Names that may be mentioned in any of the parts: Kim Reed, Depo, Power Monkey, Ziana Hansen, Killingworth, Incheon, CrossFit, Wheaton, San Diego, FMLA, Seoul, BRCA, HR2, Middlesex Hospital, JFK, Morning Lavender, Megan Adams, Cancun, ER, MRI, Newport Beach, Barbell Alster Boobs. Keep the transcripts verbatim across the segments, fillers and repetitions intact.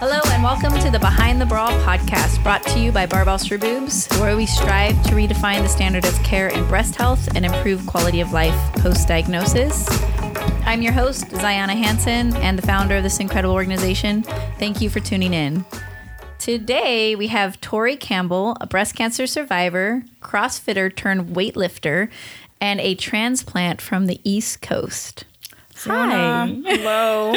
Hello and welcome to the Behind the Bra podcast, brought to you by Barbell Alster Boobs, where we strive to redefine the standard of care in breast health and improve quality of life post-diagnosis. I'm your host, Ziana Hansen, and the founder of this incredible organization. Thank you for tuning in. Today, we have Tori Campbell, a breast cancer survivor, CrossFitter turned weightlifter, and a transplant from the East Coast. Hi. Hello.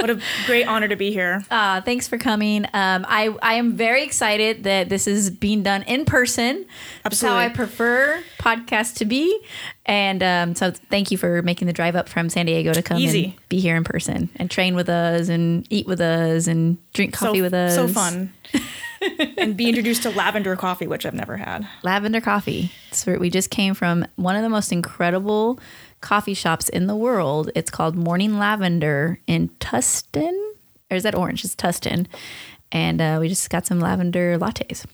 What a great honor to be here. Uh, thanks for coming. Um, I, I am very excited that this is being done in person. Absolutely. That's how I prefer podcasts to be. And um, so thank you for making the drive up from San Diego to come Easy. and be here in person and train with us and eat with us and drink coffee so, with us. So fun. And be introduced to lavender coffee, which I've never had. Lavender coffee. So we just came from one of the most incredible coffee shops in the world. It's called Morning Lavender in Tustin, or is that orange? It's Tustin. And uh, we just got some lavender lattes.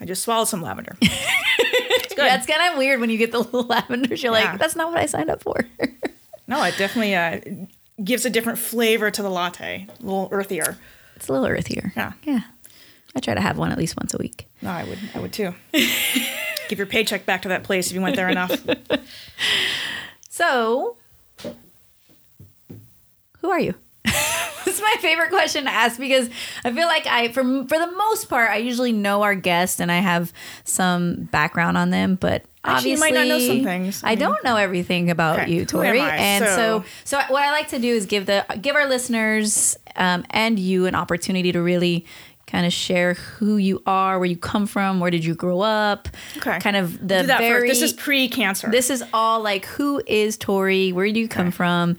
I just swallowed some lavender. It's good. Yeah, it's kind of weird when you get the little lavenders. You're yeah. like, that's not what I signed up for. No, it definitely uh, gives a different flavor to the latte. A little earthier. It's a little earthier. Yeah. Yeah. I try to have one at least once a week. No, I would. I would too. Give your paycheck back to that place if you went there enough. So, who are you? This is my favorite question to ask because I feel like I, for, for the most part, I usually know our guests and I have some background on them, but Actually, obviously, you might not know some things. I don't know everything about okay. you, Tori. And so, so, so what I like to do is give the give our listeners um, and you an opportunity to really kind of share who you are, where you come from, where did you grow up? Okay. Kind of the very... First. This is pre-cancer. This is all like, who is Tori? Where do you come okay. from?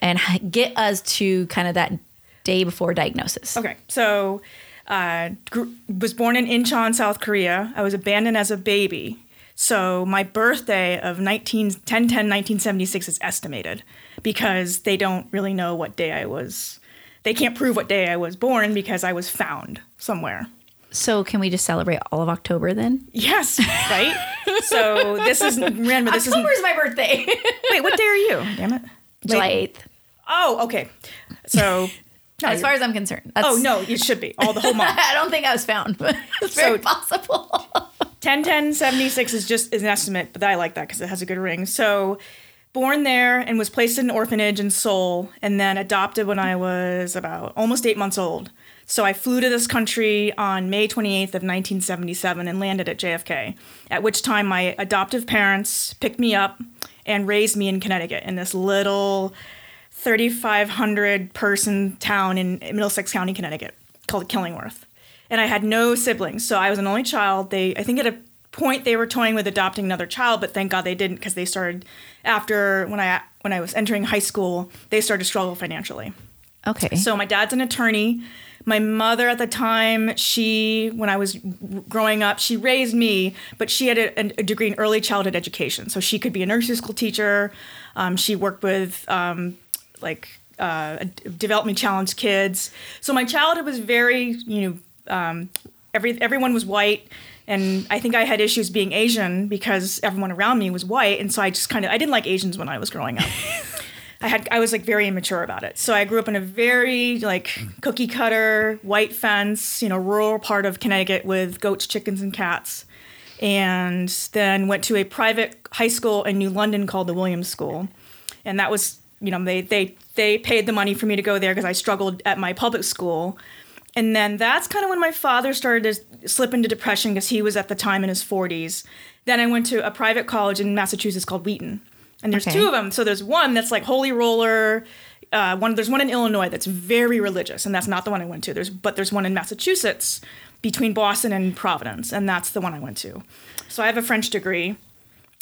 And get us to kind of that day before diagnosis. Okay. So I uh, gr- was born in Incheon, South Korea. I was abandoned as a baby. So my birthday of nineteen ten ten nineteen seventy-six is estimated because they don't really know what day I was... They can't prove what day I was born because I was found somewhere. So can we just celebrate all of October then? Yes, right? So this is... Remember, this October is my birthday. Wait, what day are you? Damn it. July eighth. Oh, okay. So... No, as far as I'm concerned. That's... Oh, no, you should be. All the whole month. I don't think I was found, but it's very so, possible. ten ten seventy-six is just is an estimate, but I like that because it has a good ring. So... Born there and was placed in an orphanage in Seoul and then adopted when I was about almost eight months old. So I flew to this country on May twenty-eighth of nineteen seventy-seven and landed at J F K, at which time my adoptive parents picked me up and raised me in Connecticut in this little thirty-five hundred person town in Middlesex County, Connecticut called Killingworth. And I had no siblings, so I was an only child. They, I think at a point they were toying with adopting another child, but thank God they didn't because they started... After when I when I was entering high school, they started to struggle financially. Okay. So my dad's an attorney. My mother at the time, she when I was growing up, she raised me, but she had a, a degree in early childhood education, so she could be a nursery school teacher. Um, she worked with um, like uh, development challenged kids. So my childhood was very you know um, every everyone was white. And I think I had issues being Asian because everyone around me was white. And so I just kind of, I didn't like Asians when I was growing up. I had, I was like very immature about it. So I grew up in a very like cookie cutter, white fence, you know, rural part of Connecticut with goats, chickens, and cats. And then went to a private high school in New London called the Williams School. And that was, you know, they, they, they paid the money for me to go there because I struggled at my public school. And then that's kind of when my father started to slip into depression because he was at the time in his forties. Then I went to a private college in Massachusetts called Wheaton. And there's okay. two of them. So there's one that's like Holy Roller. Uh, one There's one in Illinois that's very religious, and that's not the one I went to. There's But there's one in Massachusetts between Boston and Providence, and that's the one I went to. So I have a French degree.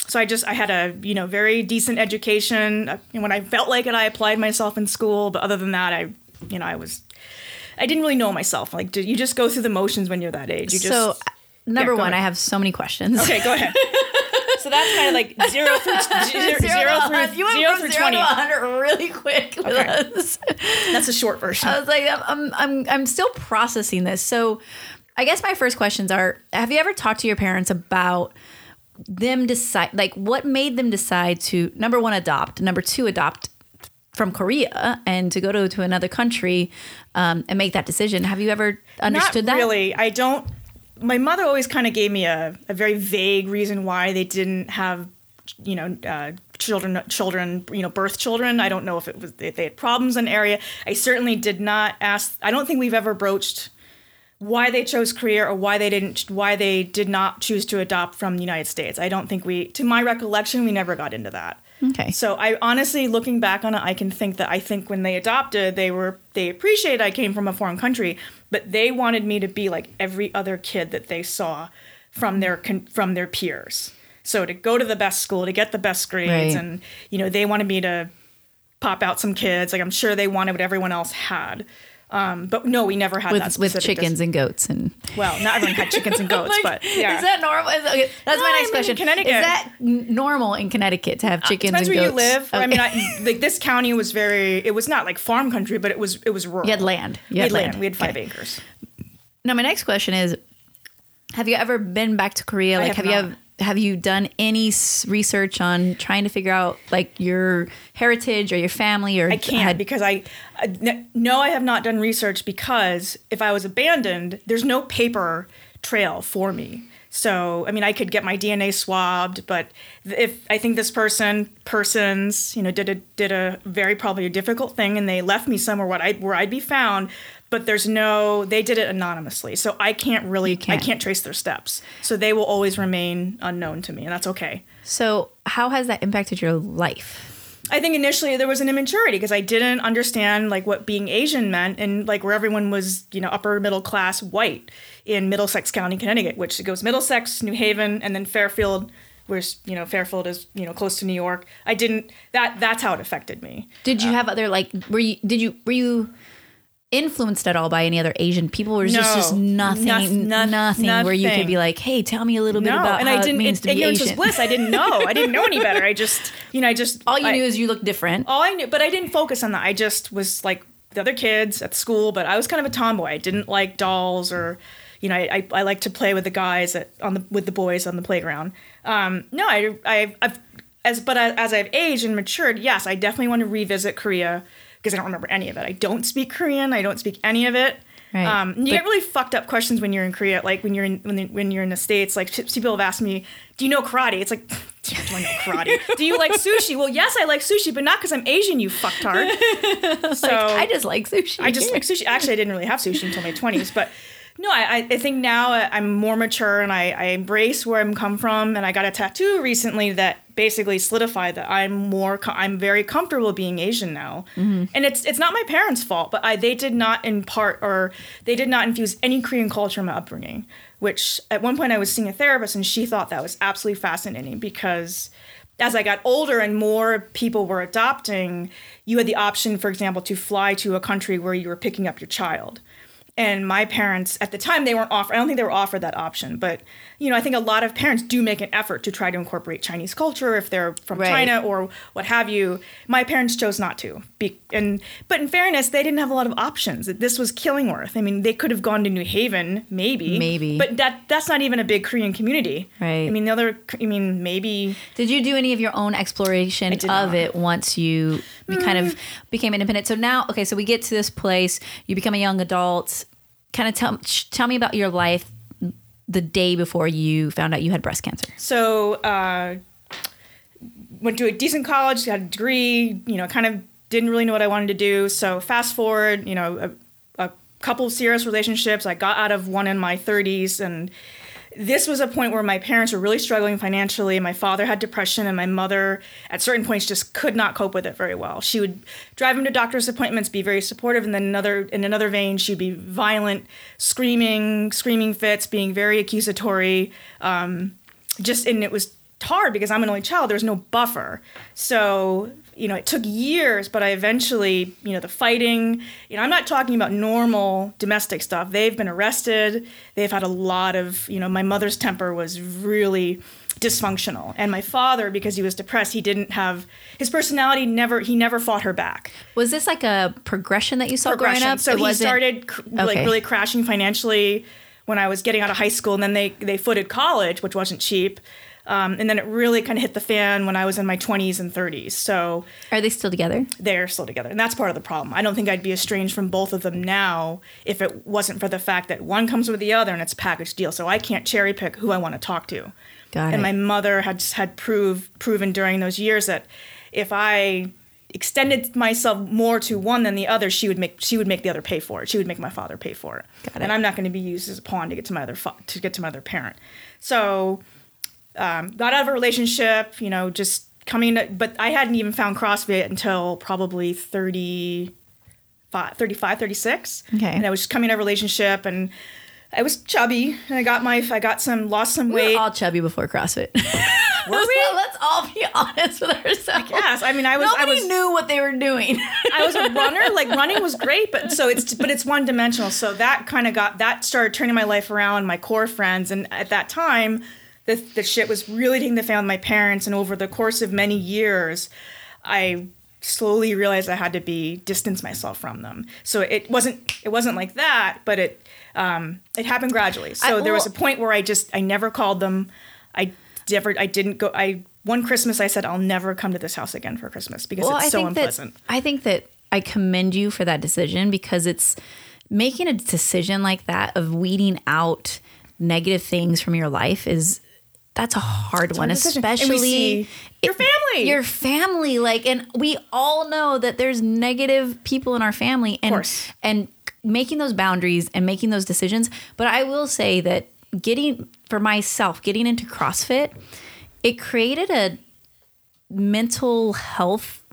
So I just I had a you know very decent education. And when I felt like it, I applied myself in school. But other than that, I you know I was... I didn't really know myself. Like, did you just go through the motions when you're that age? You just, so, number yeah, one, ahead. I have so many questions. Okay, go ahead. So that's kind of like zero through zero, zero through you went zero from through zero twenty. To one hundred really quick with okay. us. That's a short version. I was like, I'm, I'm, I'm still processing this. So, I guess my first questions are: have you ever talked to your parents about them decide, like, what made them decide to number one adopt, number two adopt from Korea and to go to, to another country um, and make that decision. Have you ever understood Not that? Not really. I don't. My mother always kind of gave me a, a very vague reason why they didn't have, you know, uh, children, children, you know, birth children. I don't know if it was if they had problems in the area. I certainly did not ask. I don't think we've ever broached why they chose Korea or why they didn't, why they did not choose to adopt from the United States. I don't think we, to my recollection, we never got into that. Okay. So I honestly, looking back on it, I can think that I think when they adopted, they were they appreciated I came from a foreign country, but they wanted me to be like every other kid that they saw from their from their peers. So to go to the best school, to get the best grades, right. and you know they wanted me to pop out some kids. Like I'm sure they wanted what everyone else had. Um, but no, we never had with, that specific with chickens dis- and goats and well, not everyone had chickens and goats, like, but yeah. Is that normal? Is, okay, that's no, my next I mean, question. In Connecticut, is that normal in Connecticut to have chickens uh, and goats? Depends where you live. Okay. I mean, I, like this county was very. It was not like farm country, but it was it was rural. You had land. You we had land. land. We had five okay. acres. Now, my next question is: have you ever been back to Korea? Like, I have, have you ever? Have you done any research on trying to figure out like your heritage or your family? Or I can't had- because I, I no, I have not done research because if I was abandoned, there's no paper trail for me. So, I mean, I could get my D N A swabbed, but if I think this person, persons, you know, did a did a very probably a difficult thing and they left me somewhere where I where I'd be found, but there's no, they did it anonymously. So I can't really, can't. I can't trace their steps. So they will always remain unknown to me and that's okay. So how has that impacted your life? I think initially there was an immaturity because I didn't understand like what being Asian meant and like where everyone was, you know, upper middle class white in Middlesex County, Connecticut, which goes Middlesex, New Haven, and then Fairfield, where, you know, Fairfield is, you know, close to New York. I didn't, that, that's how it affected me. Did you um, have other, like, were you, did you, were you influenced at all by any other Asian people? Or is no, this just nothing, no, no, nothing, nothing where you could be like, hey, tell me a little bit no, about and how I didn't, it means it, to be ignorance Asian. Was bliss. I didn't know. I didn't know any better. I just, you know, I just. All you I, knew is you looked different. All I knew, but I didn't focus on that. I just was like the other kids at school, but I was kind of a tomboy. I didn't like dolls or. You know, I, I I like to play with the guys at, on the with the boys on the playground. Um, no, I I've, I've as but as, as I've aged and matured, yes, I definitely want to revisit Korea because I don't remember any of it. I don't speak Korean. I don't speak any of it. Right. Um, you but, get really fucked up questions when you're in Korea. Like when you're in when, when you're in the States, like people have asked me, "Do you know karate?" It's like, do I know karate? Do you like sushi? Well, yes, I like sushi, but not because I'm Asian, you fucktard. So like, I just like sushi. I just like sushi. Actually, I didn't really have sushi until my twenties, but. No, I, I think now I'm more mature and I, I embrace where I'm come from. And I got a tattoo recently that basically solidified that I'm more I'm very comfortable being Asian now. Mm-hmm. And it's it's not my parents' fault, but I they did not impart or they did not infuse any Korean culture in my upbringing, which at one point I was seeing a therapist and she thought that was absolutely fascinating because as I got older and more people were adopting, you had the option, for example, to fly to a country where you were picking up your child. And my parents, at the time, they weren't offered, I don't think they were offered that option. But, you know, I think a lot of parents do make an effort to try to incorporate Chinese culture if they're from right. China or what have you. My parents chose not to. Be, and But in fairness, they didn't have a lot of options. This was Killingworth. I mean, they could have gone to New Haven, maybe. Maybe. But that that's not even a big Korean community. Right. I mean, the other, I mean, maybe. Did you do any of your own exploration of not. It once you, you mm. kind of became independent? So now, okay, so we get to this place. You become a young adult. Kind of tell tell me about your life the day before you found out you had breast cancer. So uh, went to a decent college, got a degree, you know, kind of didn't really know what I wanted to do. So fast forward, you know, a, a couple of serious relationships. I got out of one in my thirties. And this was a point where my parents were really struggling financially. My father had depression and my mother at certain points just could not cope with it very well. She would drive him to doctor's appointments, be very supportive. And then another in another vein, she'd be violent, screaming, screaming fits, being very accusatory. Um, just and it was hard because I'm an only child. There's no buffer. So, you know, it took years, but I eventually, you know, the fighting, you know, I'm not talking about normal domestic stuff. They've been arrested. They've had a lot of, you know, my mother's temper was really dysfunctional. And my father, because he was depressed, he didn't have, his personality never, he never fought her back. Was this like a progression that you saw growing up? So it he wasn't... started cr- okay. like really crashing financially when I was getting out of high school. And then they, they footed college, which wasn't cheap. Um, and then it really kind of hit the fan when I was in my twenties and thirties. So are they still together? They're still together. And that's part of the problem. I don't think I'd be estranged from both of them now if it wasn't for the fact that one comes with the other and it's a package deal. So I can't cherry pick who I want to talk to. Got it. And my mother had had prove, proven during those years that if I extended myself more to one than the other, she would make she would make the other pay for it. She would make my father pay for it. Got it. And I'm not going to be used as a pawn to get to my other fa- to get to my other parent. So um, got out of a relationship, you know, just coming to, but I hadn't even found CrossFit until probably thirty-five, thirty-six. Okay. And I was just coming out of a relationship and I was chubby and I got my, I got some, lost some we weight. We were all chubby before CrossFit. Were we? Let's all be honest with ourselves. Yes, I mean, I was. Nobody I was, knew what they were doing. I was a runner. Like running was great, but so it's but it's one dimensional. So that kind of got that started turning my life around. My core friends, and at that time, the the shit was really hitting the fan with my parents. And over the course of many years, I slowly realized I had to be distance myself from them. So it wasn't it wasn't like that, but it um, it happened gradually. So I, well, there was a point where I just I never called them. I. Never, I didn't go. I one Christmas I said I'll never come to this house again for Christmas because well, it's so I think unpleasant. That, I think that I commend you for that decision because it's making a decision like that of weeding out negative things from your life is that's a hard it's one, a hard especially your family. It, your family, like, and we all know that there's negative people in our family, and of course. And making those boundaries and making those decisions. But I will say that. Getting for myself, getting into CrossFit, it created a mental health,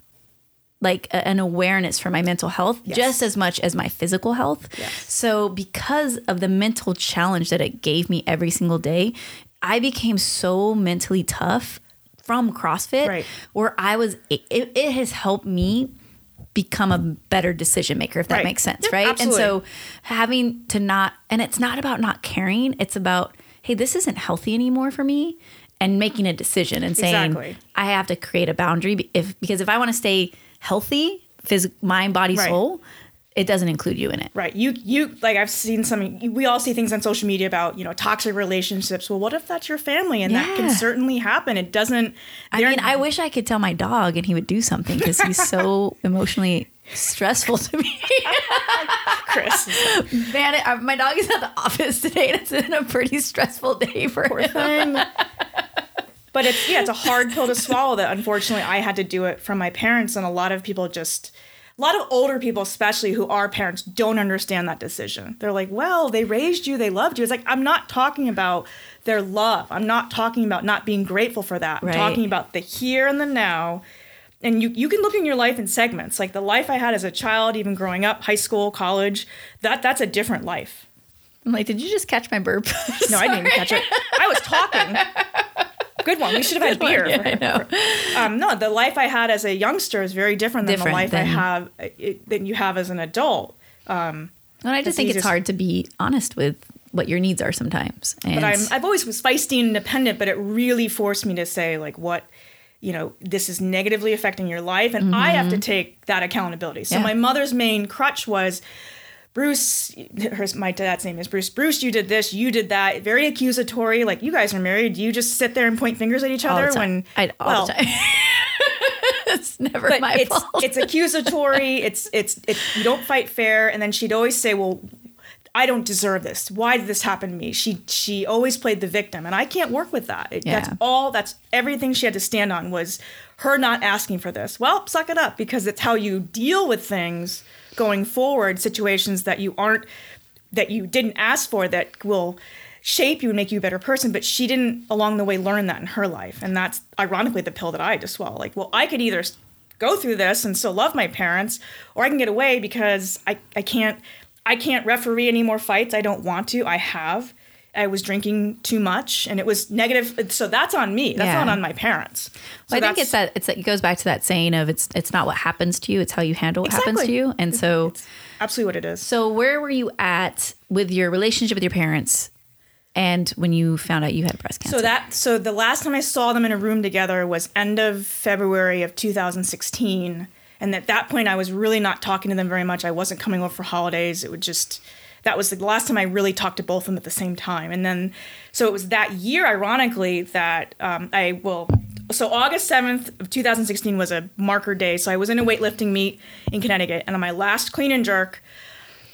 like a, an awareness for my mental health, yes. just as much as my physical health. Yes. So because of the mental challenge that it gave me every single day, I became so mentally tough from CrossFit right. where I was, it, it has helped me become a better decision maker, if that right. makes sense, yep, right? Absolutely. And so having to not, and it's not about not caring, it's about, hey, this isn't healthy anymore for me, and making a decision and saying, exactly. I have to create a boundary if because if I want to stay healthy, phys- mind, body, right. soul, it doesn't include you in it. Right. You, you, like I've seen some, we all see things on social media about, you know, toxic relationships. Well, what if that's your family? And yeah. that can certainly happen. It doesn't. I mean, I wish I could tell my dog and he would do something because he's so emotionally stressful to me. Chris. Man, I, my dog is at the office today and it's been a pretty stressful day for Poor him. Thing. But it's, yeah, it's a hard pill to swallow that unfortunately I had to do it from my parents. And a lot of people just... A lot of older people, especially who are parents, don't understand that decision. They're like, well, they raised you. They loved you. It's like, I'm not talking about their love. I'm not talking about not being grateful for that. I'm right. talking about the here and the now. And you, you can look in your life in segments. Like the life I had as a child, even growing up, high school, college, that that's a different life. I'm like, did you just catch my burp? No, I didn't even catch it. I was talking. Good one. We should have had beer. Yeah, I know. Um, no, the life I had as a youngster is very different than different the life than, I have it, than you have as an adult. Um, and I just think it's hard to be honest with what your needs are sometimes. And but I'm, I've always was feisty and independent, but it really forced me to say like what, you know, this is negatively affecting your life, and mm-hmm. I have to take that accountability. So yeah. my mother's main crutch was. Bruce, her, my dad's name is Bruce. Bruce, you did this, you did that. Very accusatory. Like, you guys are married. You just sit there and point fingers at each all other the when I, all well, the time. It's never my it's, fault. It's accusatory. It's, it's it's you don't fight fair. And then she'd always say, "Well, I don't deserve this. Why did this happen to me?" She she always played the victim, and I can't work with that. It, yeah. That's all. That's everything she had to stand on was her not asking for this. Well, suck it up because it's how you deal with things. Going forward, situations that you aren't, that you didn't ask for, that will shape you and make you a better person. But she didn't along the way learn that in her life, and that's ironically the pill that I had to swallow. Like, well, I could either go through this and still love my parents, or I can get away because I, I can't I can't referee any more fights. I don't want to. I have. I was drinking too much, and it was negative. So that's on me. That's yeah. not on my parents. Well, so I think it's that, it's that it goes back to that saying of it's it's not what happens to you, it's how you handle what exactly. happens to you. And it's, so it's absolutely what it is. So where were you at with your relationship with your parents and when you found out you had breast cancer? So that so the last time I saw them in a room together was end of February of two thousand sixteen. And at that point, I was really not talking to them very much. I wasn't coming over for holidays. It would just... that was the last time I really talked to both of them at the same time. And then, so it was that year, ironically, that um, I will, so August seventh of two thousand sixteen was a marker day. So I was in a weightlifting meet in Connecticut. And on my last clean and jerk,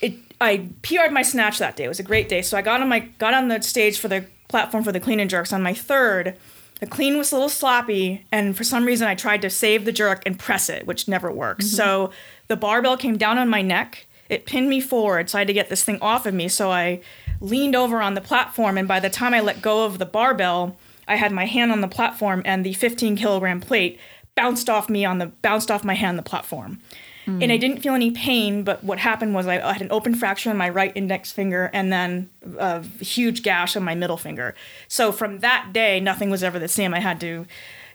it I P R'd my snatch that day. It was a great day. So I got on my got on the stage for the platform for the clean and jerks. On my third, the clean was a little sloppy. And for some reason, I tried to save the jerk and press it, which never works. Mm-hmm. So the barbell came down on my neck. It pinned me forward, so I had to get this thing off of me. So I leaned over on the platform, and by the time I let go of the barbell, I had my hand on the platform, and the fifteen kilogram plate bounced off me on the bounced off my hand on the platform. Mm. And I didn't feel any pain, but what happened was I, I had an open fracture on my right index finger and then a huge gash on my middle finger. So from that day, nothing was ever the same. I had to,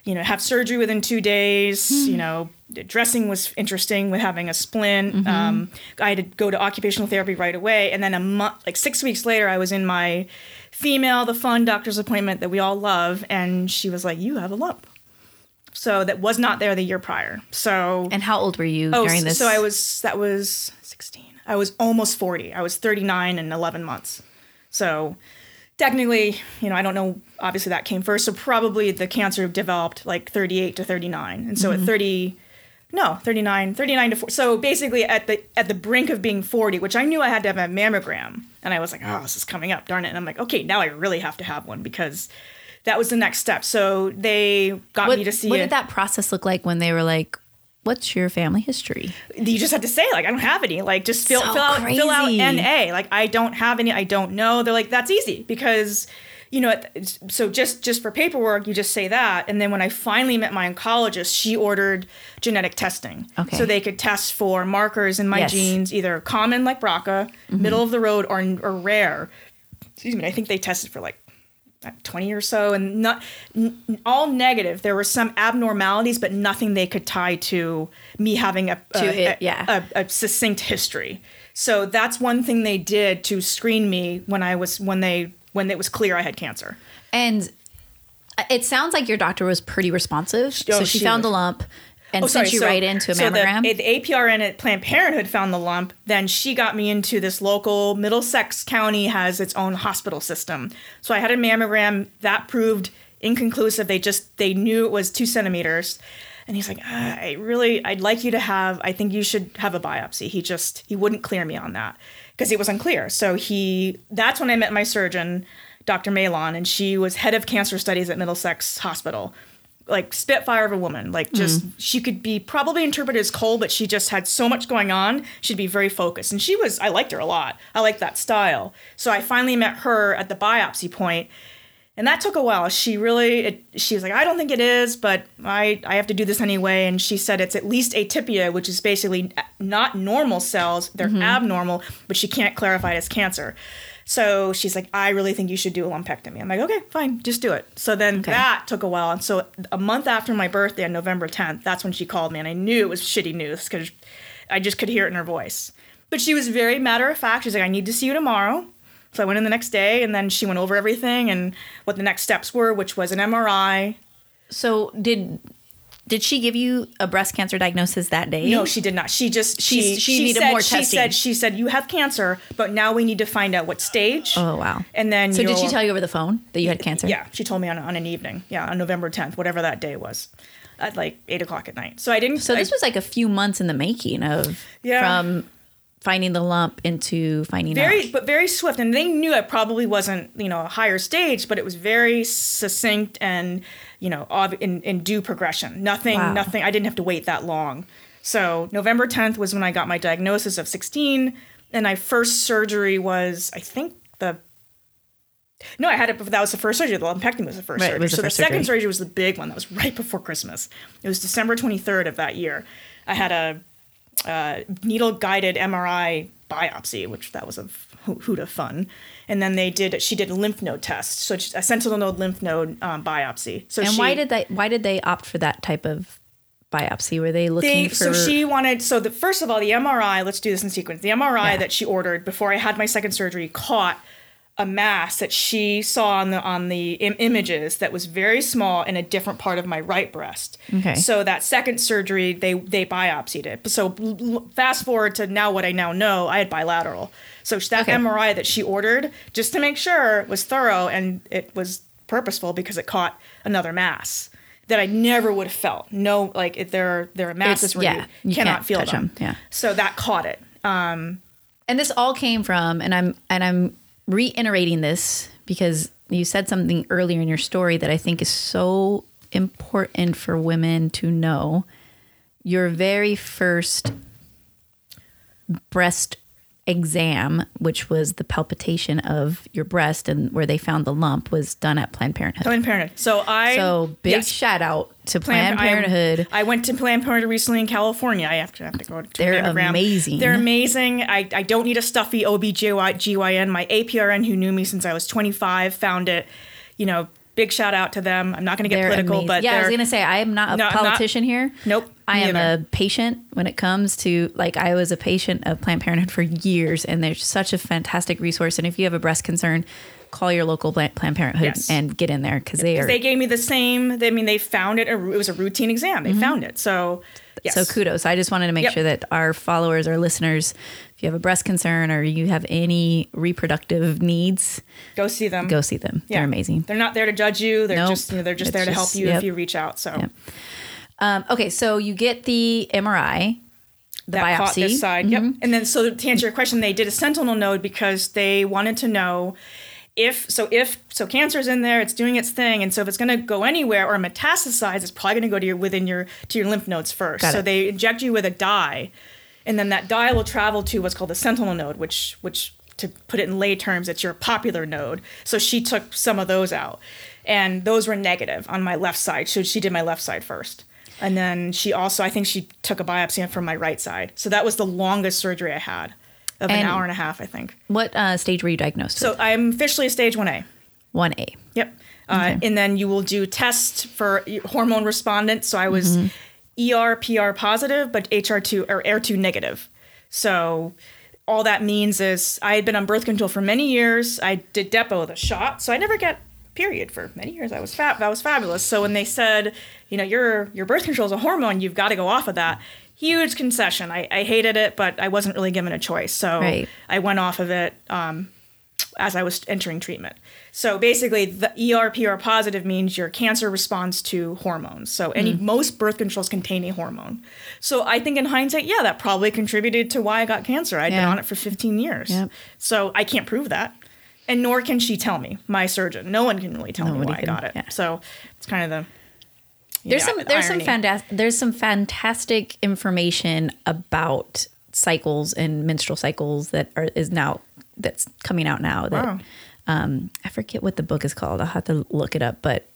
you know, have surgery within two days, mm. you know, dressing was interesting with having a splint. Mm-hmm. Um, I had to go to occupational therapy right away. And then a month, like six weeks later, I was in my female, the fun doctor's appointment that we all love. And she was like, you have a lump. So that was not there the year prior. So. And how old were you oh, during this? So I was, that was sixteen. I was almost forty. I was thirty-nine and eleven months. So technically, you know, I don't know, obviously that came first. So probably the cancer developed like thirty-eight to thirty-nine. And so mm-hmm. at thirty, no, thirty-nine, thirty-nine to forty. So basically at the at the brink of being forty, which I knew I had to have a mammogram. And I was like, oh, this is coming up, darn it. And I'm like, okay, now I really have to have one, because that was the next step. So they got what, me to see What it. did that process look like when they were like, what's your family history? You just had to say, like, I don't have any. Like, just fill, so fill, out, fill out N A. Like, I don't have any. I don't know. They're like, that's easy, because, you know, so just, just for paperwork, you just say that. And then when I finally met my oncologist, she ordered genetic testing. Okay. So they could test for markers in my yes. genes, either common like B R C A, mm-hmm. middle of the road, or, or rare. Excuse me. I think they tested for like twenty or so, and not n- all negative. There were some abnormalities, but nothing they could tie to me having a, a, to it, a, yeah. a, a succinct history. So that's one thing they did to screen me when I was when they when it was clear I had cancer. And it sounds like your doctor was pretty responsive. Oh, so she, she found was. a lump and oh, sent sorry. you so, right into a so mammogram. The, the A P R N at Planned Parenthood found the lump. Then she got me into this local, Middlesex County has its own hospital system. So I had a mammogram that proved inconclusive. They just, they knew it was two centimeters. And he's like, ah, I really, I'd like you to have, I think you should have a biopsy. He just, he wouldn't clear me on that because it was unclear. So he, that's when I met my surgeon, Doctor Malon, and she was head of cancer studies at Middlesex Hospital. Like spitfire of a woman, like just mm. she could be probably interpreted as cold, but she just had so much going on. She'd be very focused, and she was. I liked her a lot. I liked that style. So I finally met her at the biopsy point, and that took a while. She really, it, she was like, I don't think it is, but I I have to do this anyway. And she said it's at least atypia, which is basically not normal cells. They're mm-hmm. abnormal, but she can't clarify it as cancer. So she's like, I really think you should do a lumpectomy. I'm like, okay, fine, just do it. So then okay. that took a while. And so a month after my birthday on November tenth, that's when she called me. And I knew it was shitty news because I just could hear it in her voice. But she was very matter of fact. She's like, I need to see you tomorrow. So I went in the next day, and then she went over everything and what the next steps were, which was an M R I. So did... Did she give you a breast cancer diagnosis that day? No, she did not. She just she she, she needed said, more testing. She said she said you have cancer, but now we need to find out what stage. Oh wow! And then so did she tell you over the phone that you had cancer? Yeah, she told me on on an evening. Yeah, on November tenth, whatever that day was, at like eight o'clock at night. So I didn't. So I, this was like a few months in the making of yeah. from finding the lump into finding very out. But very swift, and they knew it probably wasn't, you know, a higher stage, but it was very succinct and, you know, in, in due progression. Nothing, wow. nothing. I didn't have to wait that long. So November tenth was when I got my diagnosis of sixteen. And my first surgery was, I think the, no, I had it, that was the first surgery. The lumpectomy was the first right, surgery. It was the so first the second surgery. surgery was the big one. That was right before Christmas. It was December twenty-third of that year. I had a uh, needle-guided M R I biopsy, which that was a hoot of fun. And then they did, she did a lymph node test. So a sentinel node lymph node um, biopsy. So and she, why did they, why did they opt for that type of biopsy? Were they looking they, for? So she wanted, so the, first of all, the M R I, let's do this in sequence. The M R I yeah. that she ordered before I had my second surgery caught a mass that she saw on the on the im- images that was very small in a different part of my right breast. Okay. So that second surgery, they they biopsied it. So fast forward to now, what I now know, I had bilateral. So that okay. M R I that she ordered just to make sure was thorough, and it was purposeful because it caught another mass that I never would have felt. No, like if there are, there are masses it's, where yeah, you, you cannot feel touch them. them. Yeah. So that caught it. Um, and this all came from, and I'm and I'm. reiterating this because you said something earlier in your story that I think is so important for women to know. Your very first breast exam, which was the palpitation of your breast and where they found the lump, was done at Planned Parenthood. Planned Parenthood. So I so big yes. shout out to Planned, Planned Parenthood. I, I went to Planned Parenthood recently in California. I have to have to go to. They're amazing. They're amazing. I, I don't need a stuffy O B G Y N. My A P R N, who knew me since I was twenty-five, found it. You know, big shout out to them. I'm not going to get they're political, amazing. but yeah, I was going to say I am not a no, politician not, here. Nope. I am either. a patient when it comes to, like, I was a patient of Planned Parenthood for years, and they're such a fantastic resource. And if you have a breast concern, call your local Planned Parenthood yes. and get in there because they are. They gave me the same. They, I mean, they found it. A, it was a routine exam. They mm-hmm. found it. So, yes. So kudos. I just wanted to make yep. sure that our followers, our listeners, if you have a breast concern or you have any reproductive needs, go see them. Go see them. Yeah. They're amazing. They're not there to judge you. They're nope. just you know, they're just it's there to just, help you yep. if you reach out. So. Yep. Um, okay, so you get the M R I, the that biopsy. Caught this side, mm-hmm. yep. And then, so to answer your question, they did a sentinel node because they wanted to know if so if so cancer's in there, it's doing its thing, and so if it's going to go anywhere or metastasize, it's probably going to go to your within your to your lymph nodes first. Got so it. They inject you with a dye, and then that dye will travel to what's called the sentinel node, which which to put it in lay terms, it's your popular node. So she took some of those out, and those were negative on my left side. So she did my left side first. And then she also, I think she took a biopsy from my right side. So that was the longest surgery I had of and an hour and a half, I think. What uh, stage were you diagnosed so with? So I'm officially a stage one A. one A. Yep. Uh, okay. And then you will do tests for hormone respondents. So I was mm-hmm. E R, P R positive, but H R two or E R two negative. So all that means is I had been on birth control for many years. I did Depo, the shot. So I never get... period for many years. I was fab. That was fabulous. So when they said, you know, your your birth control is a hormone, you've got to go off of that. Huge concession. I, I hated it, but I wasn't really given a choice. So right. I went off of it um, as I was entering treatment. So basically, the E R P R positive means your cancer responds to hormones. So any mm. most birth controls contain a hormone. So I think in hindsight, yeah, that probably contributed to why I got cancer. I'd yeah. been on it for fifteen years. Yep. So I can't prove that. And nor can she tell me, my surgeon. No one can really tell Nobody me why can, I got it. Yeah. So it's kind of the there's know, some there's irony. some fanta- there's some fantastic information about cycles and menstrual cycles that are is now that's coming out now. That, wow. um, I forget what the book is called. I'll have to look it up. But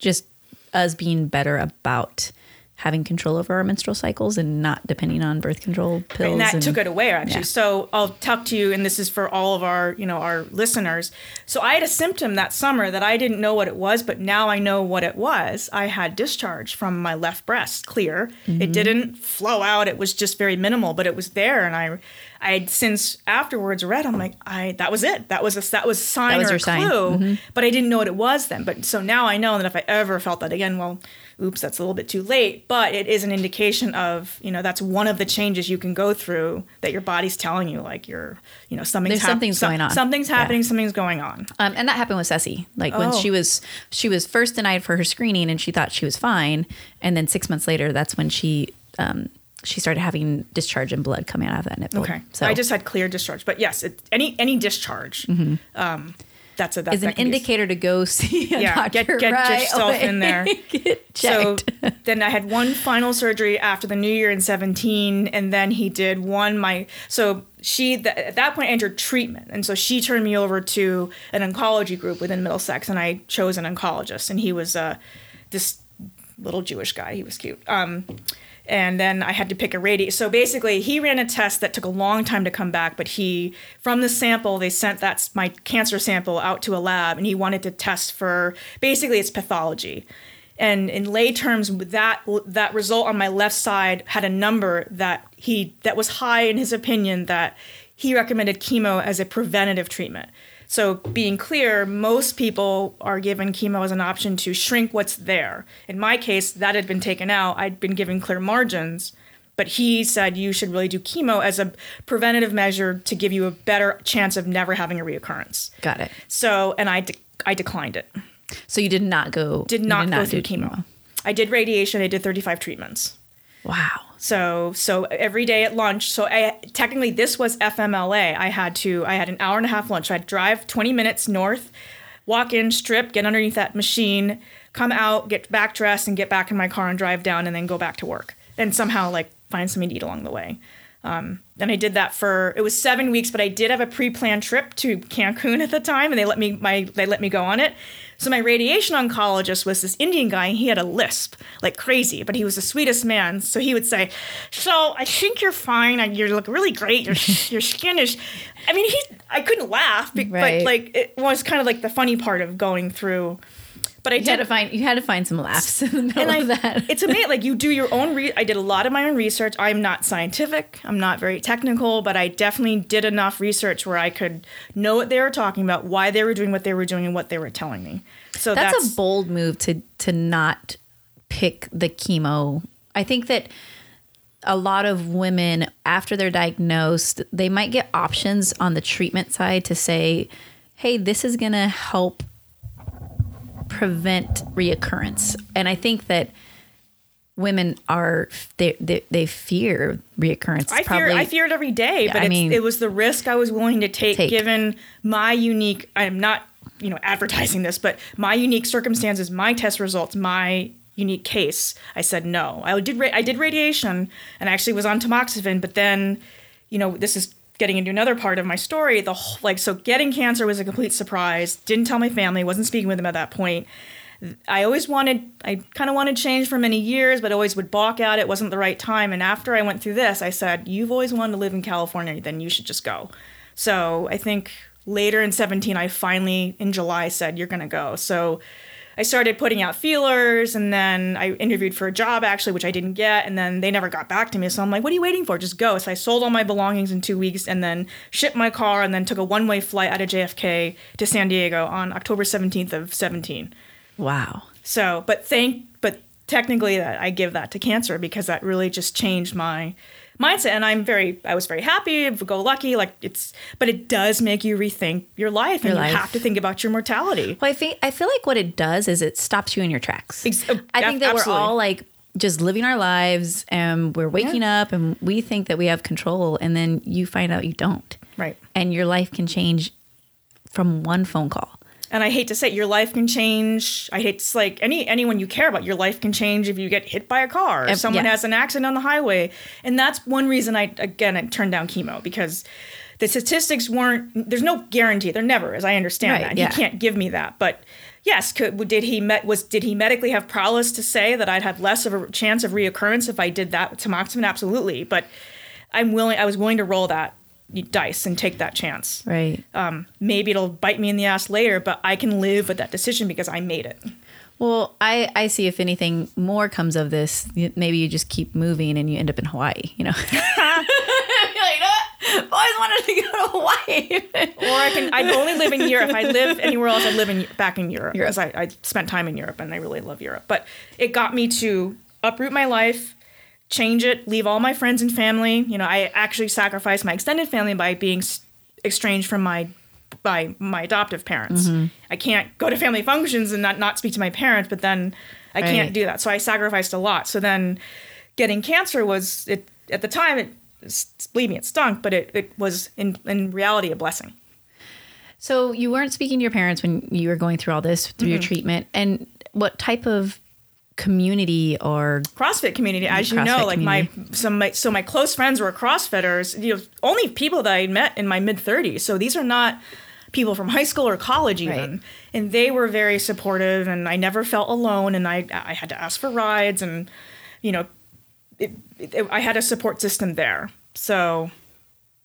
just us being better about having control over our menstrual cycles and not depending on birth control pills. And that and, took it away, actually. Yeah. So I'll talk to you, and this is for all of our, you know, our listeners. So I had a symptom that summer that I didn't know what it was, but now I know what it was. I had discharge from my left breast, clear. Mm-hmm. It didn't flow out. It was just very minimal, but it was there. And I I had since afterwards read, I'm like, I that was it. That was a, that was a sign that was or your a sign. clue, mm-hmm. but I didn't know what it was then. But so now I know that if I ever felt that again, well, oops, that's a little bit too late, but it is an indication of, you know, that's one of the changes you can go through that your body's telling you, like you're, you know, something's, hap- something's going on, something's happening, yeah. something's going on. Um, and that happened with Ceci. Like oh. when she was, she was first denied for her screening and she thought she was fine. And then six months later, that's when she, um, she started having discharge and blood coming out of that nipple. Okay. So I just had clear discharge, but yes, it, any, any discharge, mm-hmm. um, That's a that's an indicator to go see a yeah, doctor. Get, get right yourself away. in there. Get checked. So then I had one final surgery after the new year in seventeen, and then he did one my so she th- at that point entered treatment, and so she turned me over to an oncology group within Middlesex, and I chose an oncologist, and he was uh, this little Jewish guy. He was cute. Um, And then I had to pick a radius. So basically, he ran a test that took a long time to come back. But he, from the sample, they sent that my cancer sample out to a lab, and he wanted to test for basically it's pathology. And in lay terms, that that result on my left side had a number that he that was high in his opinion that he recommended chemo as a preventative treatment. So being clear, most people are given chemo as an option to shrink what's there. In my case, that had been taken out. I'd been given clear margins. But he said you should really do chemo as a preventative measure to give you a better chance of never having a reoccurrence. Got it. So, and I, de- I declined it. So you did not go. Did not, did not go through chemo. chemo. I did radiation. I did thirty-five treatments. Wow. So, so every day at lunch. So I, technically this was F M L A. I had to, I had an hour and a half lunch. So I'd drive twenty minutes north, walk in, strip, get underneath that machine, come out, get back dressed and get back in my car and drive down and then go back to work. And somehow like find something to eat along the way. Um, and I did that for, it was seven weeks, but I did have a pre-planned trip to Cancun at the time and they let me, my, they let me go on it. So my radiation oncologist was this Indian guy, and he had a lisp like crazy, but he was the sweetest man. So he would say, so I think you're fine. You look really great. Your your skin is, I mean, he, I couldn't laugh, but, right. but like, it was kind of like the funny part of going through. But I you did had to find, you had to find some laughs in the middle and I, of that. It's amazing. Like you do your own. Re- I did a lot of my own research. I'm not scientific. I'm not very technical, but I definitely did enough research where I could know what they were talking about, why they were doing what they were doing, and what they were telling me. So that's, that's a bold move to to not pick the chemo. I think that a lot of women after they're diagnosed, they might get options on the treatment side to say, "Hey, this is going to help prevent reoccurrence." And I think that women are, they they, they fear reoccurrence. I probably, fear I fear it every day, yeah, but it's, I mean, it was the risk I was willing to take, take given my unique, I'm not, you know, advertising this, but my unique circumstances, my test results, my unique case. I said no. I did ra- I did radiation and I actually was on tamoxifen, but then, you know, this is getting into another part of my story, the whole, like, so getting cancer was a complete surprise. Didn't tell my family, wasn't speaking with them at that point. I always wanted, I kind of wanted change for many years, but always would balk at it. Wasn't the right time. And after I went through this, I said, you've always wanted to live in California, then you should just go. So I think later in seventeen, I finally in July said, you're going to go. So I started putting out feelers and then I interviewed for a job actually, which I didn't get. And then they never got back to me. So I'm like, what are you waiting for? Just go. So I sold all my belongings in two weeks and then shipped my car and then took a one-way flight out of J F K to San Diego on October seventeenth of seventeen. Wow. So, but thank, but technically that I give that to cancer because that really just changed my mindset. And I'm very, I was very happy, go lucky, like it's, but it does make you rethink your life your and life. You have to think about your mortality. Well, I think, I feel like what it does is it stops you in your tracks. Ex- I think that absolutely. We're all like just living our lives and we're waking yeah. up and we think that we have control and then you find out you don't. Right. And your life can change from one phone call. And I hate to say it, your life can change. I hate to, like any anyone you care about, your life can change if you get hit by a car or um, someone yeah. has an accident on the highway. And that's one reason I, again, I turned down chemo because the statistics weren't, there's no guarantee. There never is. I understand right, that. And yeah. He can't give me that. But yes, could, did he met, was did he medically have prowess to say that I'd have less of a chance of reoccurrence if I did that with tamoxifen? Absolutely. But I'm willing. I was willing to roll that dice and take that chance. Right. Um, maybe it'll bite me in the ass later, but I can live with that decision because I made it. Well, I, I see if anything more comes of this, maybe you just keep moving and you end up in Hawaii, you know? You're like, no, I've always wanted to go to Hawaii. Or I can, I'd only live in Europe. If I live anywhere else, I'd live in, back in Europe. Because I, I spent time in Europe and I really love Europe. But it got me to uproot my life, change it, leave all my friends and family. You know, I actually sacrificed my extended family by being estranged from my by my adoptive parents. Mm-hmm. I can't go to family functions and not, not speak to my parents, but then I right. can't do that. So I sacrificed a lot. So then getting cancer was, it at the time, it believe me, it stunk, but it, it was in, in reality a blessing. So you weren't speaking to your parents when you were going through all this, through mm-hmm. your treatment. And what type of community or CrossFit community, as you CrossFit know, like community. my some my, so my close friends were CrossFitters, you know, only people that I met in my mid thirties. So these are not people from high school or college even, right. and they were very supportive, and I never felt alone. And I I had to ask for rides, and you know, it, it, I had a support system there. So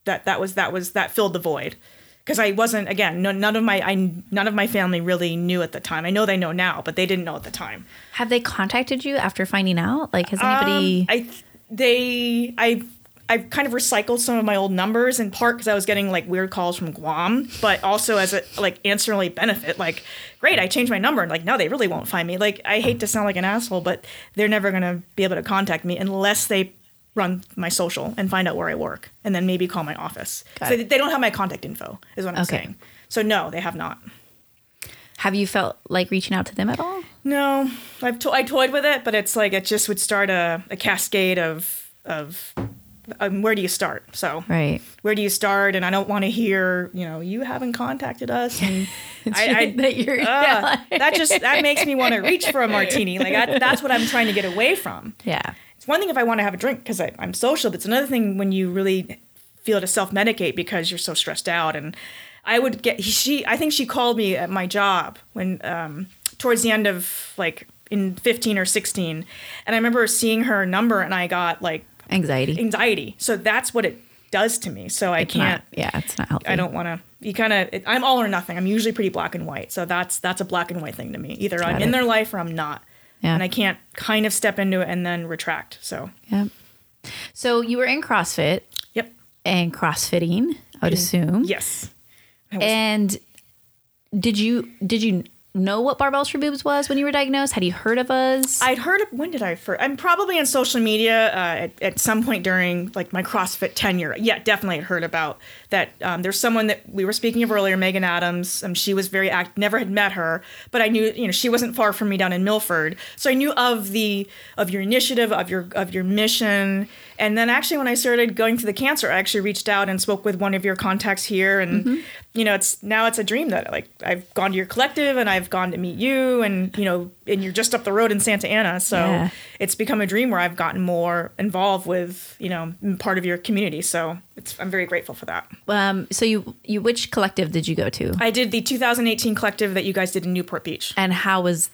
that that was that was that filled the void. Because I wasn't, again, no, none of my I, none of my family really knew at the time. I know they know now, but they didn't know at the time. Have they contacted you after finding out? Like, has anybody? Um, I they I I've kind of recycled some of my old numbers, in part because I was getting like weird calls from Guam, but also as a like ancillary benefit, like, great, I changed my number. Like, no, they really won't find me. Like, I hate to sound like an asshole, but they're never going to be able to contact me unless they run my social and find out where I work and then maybe call my office. Got so it. They don't have my contact info is what I'm okay. saying. So no, they have not. Have you felt like reaching out to them at all? No, I've to- I toyed with it, but it's like it just would start a, a cascade of of um, where do you start? So right. where do you start? And I don't want to hear, you know, you haven't contacted us. And I, I, that, you're, uh, yeah. that just that makes me want to reach for a martini. Like I, that's what I'm trying to get away from. Yeah, it's one thing if I want to have a drink because I'm social, but it's another thing when you really feel to self-medicate because you're so stressed out. And I would get she. I think she called me at my job when um, towards the end of like in fifteen or sixteen, and I remember seeing her number, and I got like anxiety. Anxiety. So that's what it does to me. So I it's can't. Not, yeah, it's not healthy. I don't want to. You kind of. I'm all or nothing. I'm usually pretty black and white. So that's that's a black and white thing to me. Either got I'm it. in their life or I'm not. Yeah. And I can't kind of step into it and then retract. So. Yeah. So you were in CrossFit. Yep. And CrossFitting, I would mm-hmm. assume. Yes. And did you did you know what Barbell Alster Boobs was when you were diagnosed? Had you heard of us? I'd heard of, when did I first, I'm probably on social media uh, at, at some point during like my CrossFit tenure. Yeah, definitely I'd heard about that. Um, there's someone that we were speaking of earlier, Megan Adams. Um, she was very active, never had met her, but I knew, you know, she wasn't far from me down in Milford. So I knew of the, of your initiative, of your, of your mission. And then actually when I started going through the cancer, I actually reached out and spoke with one of your contacts here. And, mm-hmm. you know, it's now it's a dream that like I've gone to your collective and I've gone to meet you and, you know, and you're just up the road in Santa Ana. So yeah. it's become a dream where I've gotten more involved with, you know, part of your community. So it's, I'm very grateful for that. Um, so you, you, which collective did you go to? I did the two thousand eighteen collective that you guys did in Newport Beach. And how was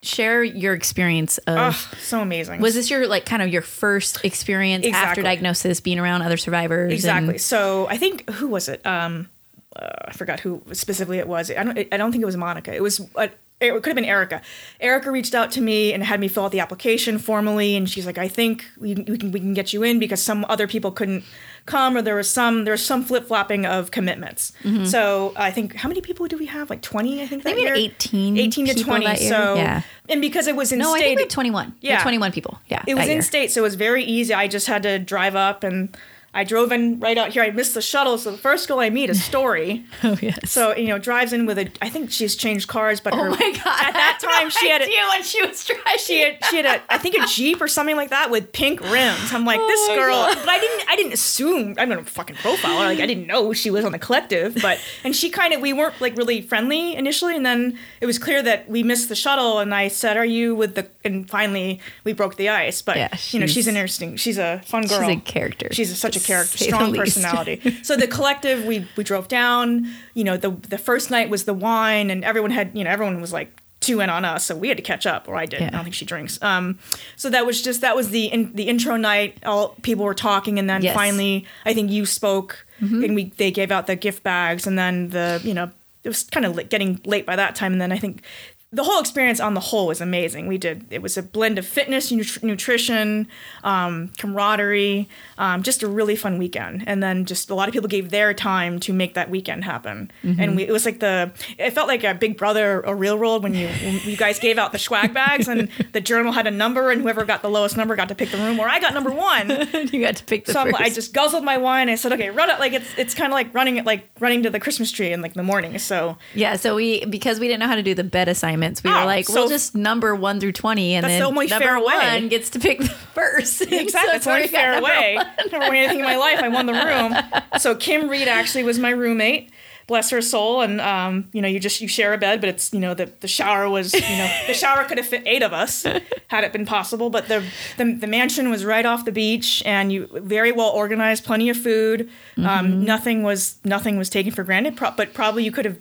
Share your experience of oh, so amazing. Was this your like kind of your first experience exactly. after diagnosis, being around other survivors? Exactly. And- so I think who was it? Um, uh, I forgot who specifically it was. I don't. I don't think it was Monica. It was. Uh, it could have been Erica. Erica reached out to me and had me fill out the application formally, and she's like, "I think we, we can we can get you in because some other people couldn't come, or there was some there was some flip flopping of commitments." Mm-hmm. So I think how many people do we have? Like twenty, I think. I think we had eighteen, eighteen to twenty. So yeah. and because it was in no, state, I think we had twenty-one. Yeah, we had twenty-one people. Yeah, it was in state, so it was very easy. I just had to drive up and. I drove in right out here. I missed the shuttle. So the first girl I meet is Story. Oh, yes. So, you know, drives in with a, I think she's changed cars, but oh her, my God. At that time no she had idea a, when she was driving. She had, she had a, I think a Jeep or something like that with pink rims. I'm like, oh this girl, God. But I didn't, I didn't assume, I'm going to fucking profile her. Like I didn't know she was on the collective, but, and she kind of, we weren't like really friendly initially. And then it was clear that we missed the shuttle and I said, are you with the, and finally we broke the ice, but yeah, you know, she's an interesting, she's a fun girl. She's a character. She's a, such a character, strong personality. So the collective, we we drove down, you know, the the first night was the wine and everyone had, you know, everyone was like two in on us. So we had to catch up or I did. Yeah. I don't think she drinks. Um, so that was just, that was the in, the intro night. All people were talking. And then yes. finally, I think you spoke mm-hmm. and we they gave out the gift bags and then the, you know, it was kind of getting late by that time. And then I think the whole experience on the whole was amazing. We did, it was a blend of fitness, nut- nutrition, um, camaraderie, um, just a really fun weekend. And then just a lot of people gave their time to make that weekend happen. Mm-hmm. And we, it was like the, it felt like a Big Brother or Real World when you when you guys gave out the swag bags and the journal had a number and whoever got the lowest number got to pick the room or I got number one. You got to pick the so first. So I just guzzled my wine. I said, okay, run it. Like it's, it's kind of like running it, like running to the Christmas tree in like the morning. So yeah. So we, because we didn't know how to do the bed assignment. We oh, were like, we'll so just number one through twenty, and then the number fair one way. Gets to pick the first. Exactly. So that's the only fair way. Never won anything in my life. I won the room. So Kim Reed actually was my roommate. Bless her soul. And, um, you know, you just, you share a bed, but it's, you know, the, the shower was, you know, the shower could have fit eight of us had it been possible. But the, the, the mansion was right off the beach and you very well organized, plenty of food. Um, mm-hmm. Nothing was, nothing was taken for granted, pro- but probably you could have,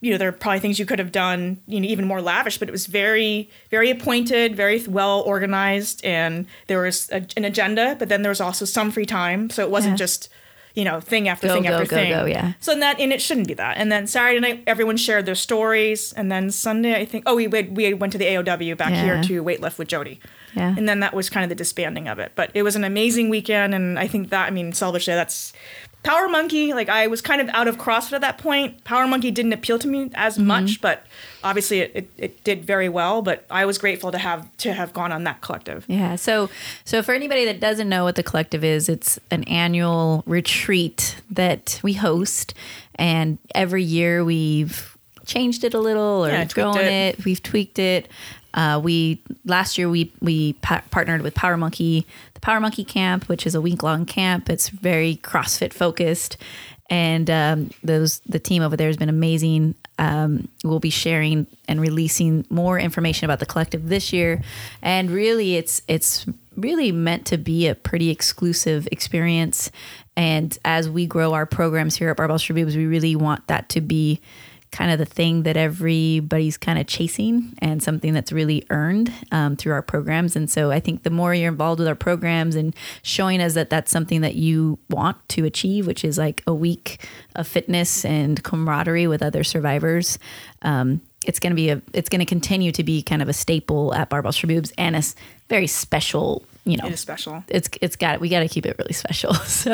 you know, there are probably things you could have done, you know, even more lavish, but it was very, very appointed, very well organized. And there was a, an agenda, but then there was also some free time. So it wasn't yeah. just, you know, thing after go, thing go, after go, thing. Go, yeah. So in that, and it shouldn't be that. And then Saturday night, everyone shared their stories. And then Sunday, I think, oh, we, we went to the A O W back yeah. here to weightlift with Jody. Yeah. And then that was kind of the disbanding of it. But it was an amazing weekend. And I think that, I mean, selfishly, that's Power Monkey. Like, I was kind of out of CrossFit at that point. Power Monkey didn't appeal to me as mm-hmm. much, but obviously it, it, it did very well. But I was grateful to have to have gone on that collective. Yeah. So so for anybody that doesn't know what the collective is, it's an annual retreat that we host. And every year we've changed it a little or yeah, grown it. it. We've tweaked it. Uh, we last year we we pa- partnered with Power Monkey, the Power Monkey Camp, which is a week long camp. It's very CrossFit focused, and um, those the team over there has been amazing. Um, we'll be sharing and releasing more information about the collective this year, and really, it's it's really meant to be a pretty exclusive experience. And as we grow our programs here at Barbell Alster Boobs, we really want that to be kind of the thing that everybody's kind of chasing and something that's really earned um, through our programs. And so I think the more you're involved with our programs and showing us that that's something that you want to achieve, which is like a week of fitness and camaraderie with other survivors, um, it's going to be a, it's going to continue to be kind of a staple at Barbell Alster Boobs and a very special, you know, it is special. It's, it's got, we got to keep it really special. So,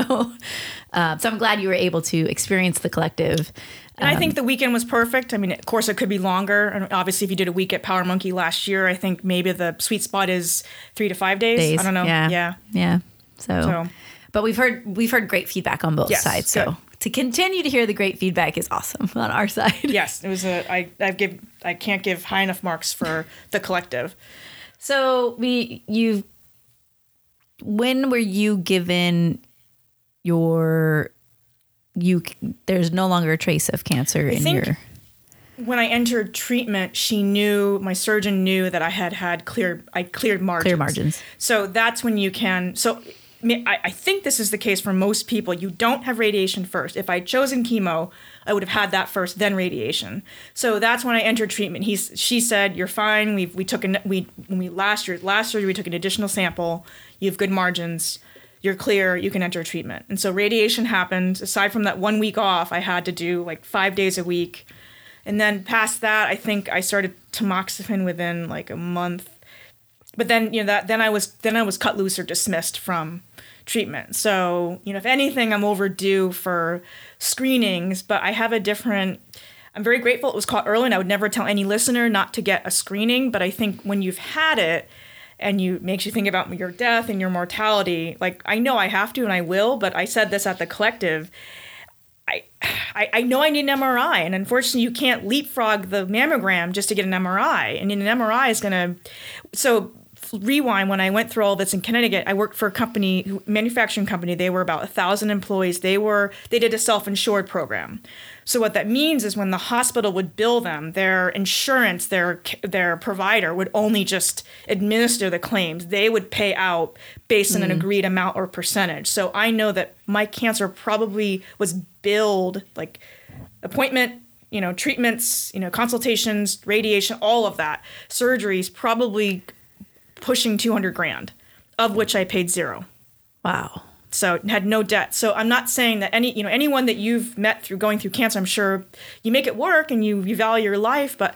uh, so I'm glad you were able to experience the collective. And um, I think the weekend was perfect. I mean, of course, it could be longer. And obviously, if you did a week at Power Monkey last year, I think maybe the sweet spot is three to five days. days. I don't know. Yeah. Yeah. yeah. So, so, but we've heard we've heard great feedback on both yes, sides. So good. To continue to hear the great feedback is awesome on our side. Yes, it was a I I give I can't give high enough marks for the collective. So we you. When were you given your? You there's no longer a trace of cancer I in think your. When I entered treatment, she knew my surgeon knew that I had had clear I cleared margins. Clear margins. So that's when you can. So I, I think this is the case for most people. You don't have radiation first. If I'd chosen chemo, I would have had that first, then radiation. So that's when I entered treatment. He's she said you're fine. We we took an we when we last year last year we took an additional sample. You have good margins. You're clear, you can enter treatment. And so radiation happened. Aside from that one week off, I had to do like five days a week. And then past that, I think I started Tamoxifen within like a month. But then, you know, that then I was then I was cut loose or dismissed from treatment. So, you know, if anything, I'm overdue for screenings, but I have a different I'm very grateful it was caught early, and I would never tell any listener not to get a screening, but I think when you've had it, and you makes you think about your death and your mortality. Like, I know I have to and I will, but I said this at the collective. I, I I know I need an M R I, and unfortunately you can't leapfrog the mammogram just to get an M R I. And an M R I is going to... So rewind, when I went through all this in Connecticut, I worked for a company, manufacturing company. They were about one thousand employees. They were they did a self-insured program. So what that means is when the hospital would bill them, their insurance, their their provider would only just administer the claims. They would pay out based on mm. an agreed amount or percentage. So I know that my cancer probably was billed like appointment, you know, treatments, you know, consultations, radiation, all of that, surgeries, probably pushing two hundred grand, of which I paid zero. Wow. So had no debt. So I'm not saying that any, you know, anyone that you've met through going through cancer, I'm sure you make it work and you, you value your life. But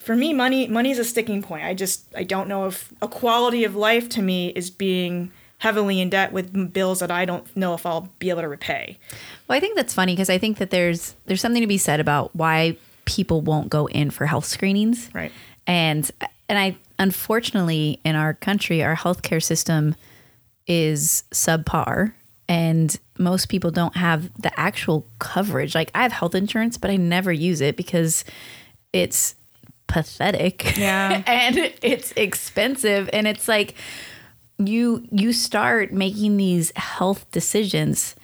for me, money, money is a sticking point. I just, I don't know if a quality of life to me is being heavily in debt with bills that I don't know if I'll be able to repay. Well, I think that's funny because I think that there's, there's something to be said about why people won't go in for health screenings. Right. And, and I, unfortunately in our country, our healthcare system is subpar, and most people don't have the actual coverage. Like, I have health insurance, but I never use it because it's pathetic. Yeah. And it's expensive. And it's like you you start making these health decisions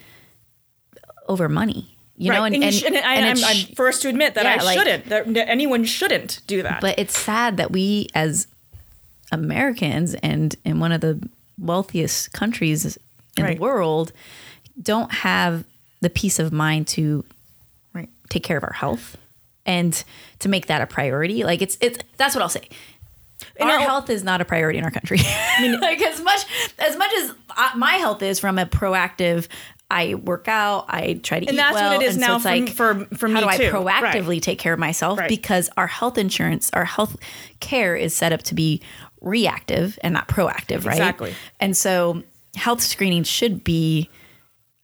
over money, you right. know? And, and, you sh- and, and, and I'm, sh- I'm first to admit that yeah, I like, shouldn't, that anyone shouldn't do that. But it's sad that we as Americans and, and one of the wealthiest countries in right. the world don't have the peace of mind to right. take care of our health and to make that a priority. Like it's, it's, that's what I'll say. And our health is not a priority in our country. I mean, like as much, as much as I, my health is from a proactive, I work out, I try to and eat well. And that's what it is now so it's for, like, for, for me too. How do I proactively right. take care of myself? Right. Because our health insurance, our health care is set up to be reactive and not proactive, right? Exactly. And so health screening should be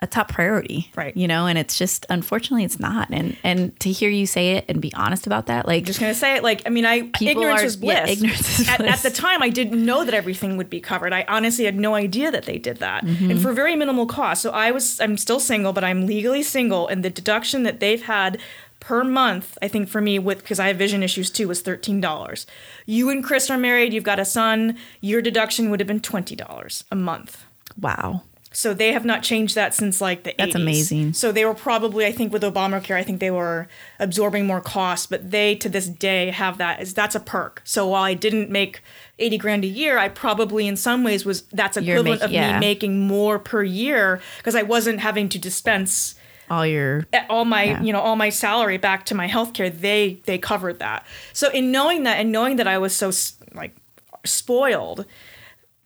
a top priority, right? You know, and it's just, unfortunately it's not. And, and to hear you say it and be honest about that, like, I'm just going to say it. Like, I mean, I, ignorance is bliss. Yeah, ignorance is bliss. At, at the time I didn't know that everything would be covered. I honestly had no idea that they did that, mm-hmm. and for very minimal cost. So I was, I'm still single, but I'm legally single. And the deduction that they've had per month, I think for me, with, because I have vision issues too, was thirteen dollars. You and Chris are married. You've got a son. Your deduction would have been twenty dollars a month. Wow. So they have not changed that since like the eighties. That's amazing. So they were probably, I think with Obamacare, I think they were absorbing more costs, but they to this day have that as that's a perk. So while I didn't make eighty grand a year, I probably in some ways was that's equivalent make, of yeah. me making more per year because I wasn't having to dispense all your all my yeah. you know all my salary back to my healthcare. They they covered that. So in knowing that and knowing that I was so like spoiled,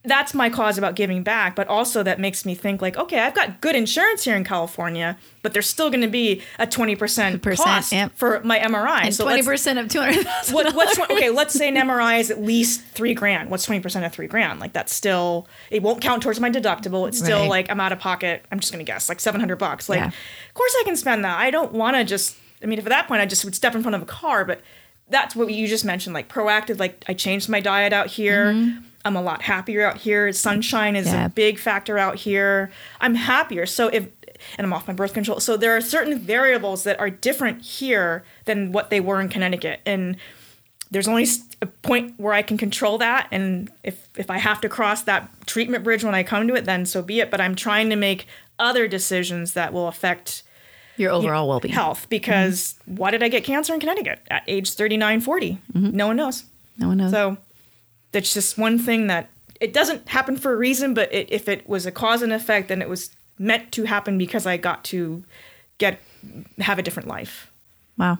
that's my cause about giving back, but also that makes me think like, okay, I've got good insurance here in California, but there's still going to be a twenty percent cost amp. for my M R I. And so twenty percent of two hundred thousand dollars. What, what's, okay, let's say an M R I is at least three grand. What's twenty percent of three grand? Like that's still, it won't count towards my deductible. It's still right. like I'm out of pocket. I'm just going to guess like seven hundred bucks. Like, yeah. of course I can spend that. I don't want to just, I mean, if at that point I just would step in front of a car, but that's what you just mentioned, like proactive, like I changed my diet out here. Mm-hmm. I'm a lot happier out here. Sunshine is yeah. a big factor out here. I'm happier. So if, and I'm off my birth control. So there are certain variables that are different here than what they were in Connecticut. And there's only a point where I can control that. And if, if I have to cross that treatment bridge when I come to it, then so be it. But I'm trying to make other decisions that will affect your overall you know, well-being. Health. Because mm-hmm. why did I get cancer in Connecticut at age thirty-nine, forty? Mm-hmm. No one knows. No one knows. So. That's just one thing that it doesn't happen for a reason, but it, if it was a cause and effect, then it was meant to happen because I got to get have a different life. Wow.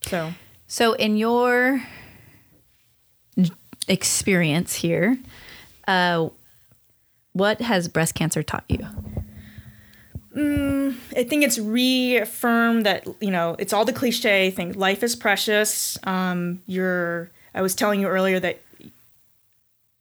So, so in your experience here, uh, what has breast cancer taught you? Mm, I think it's reaffirmed that, you know, it's all the cliche thing. Life is precious. Um, you're. I was telling you earlier that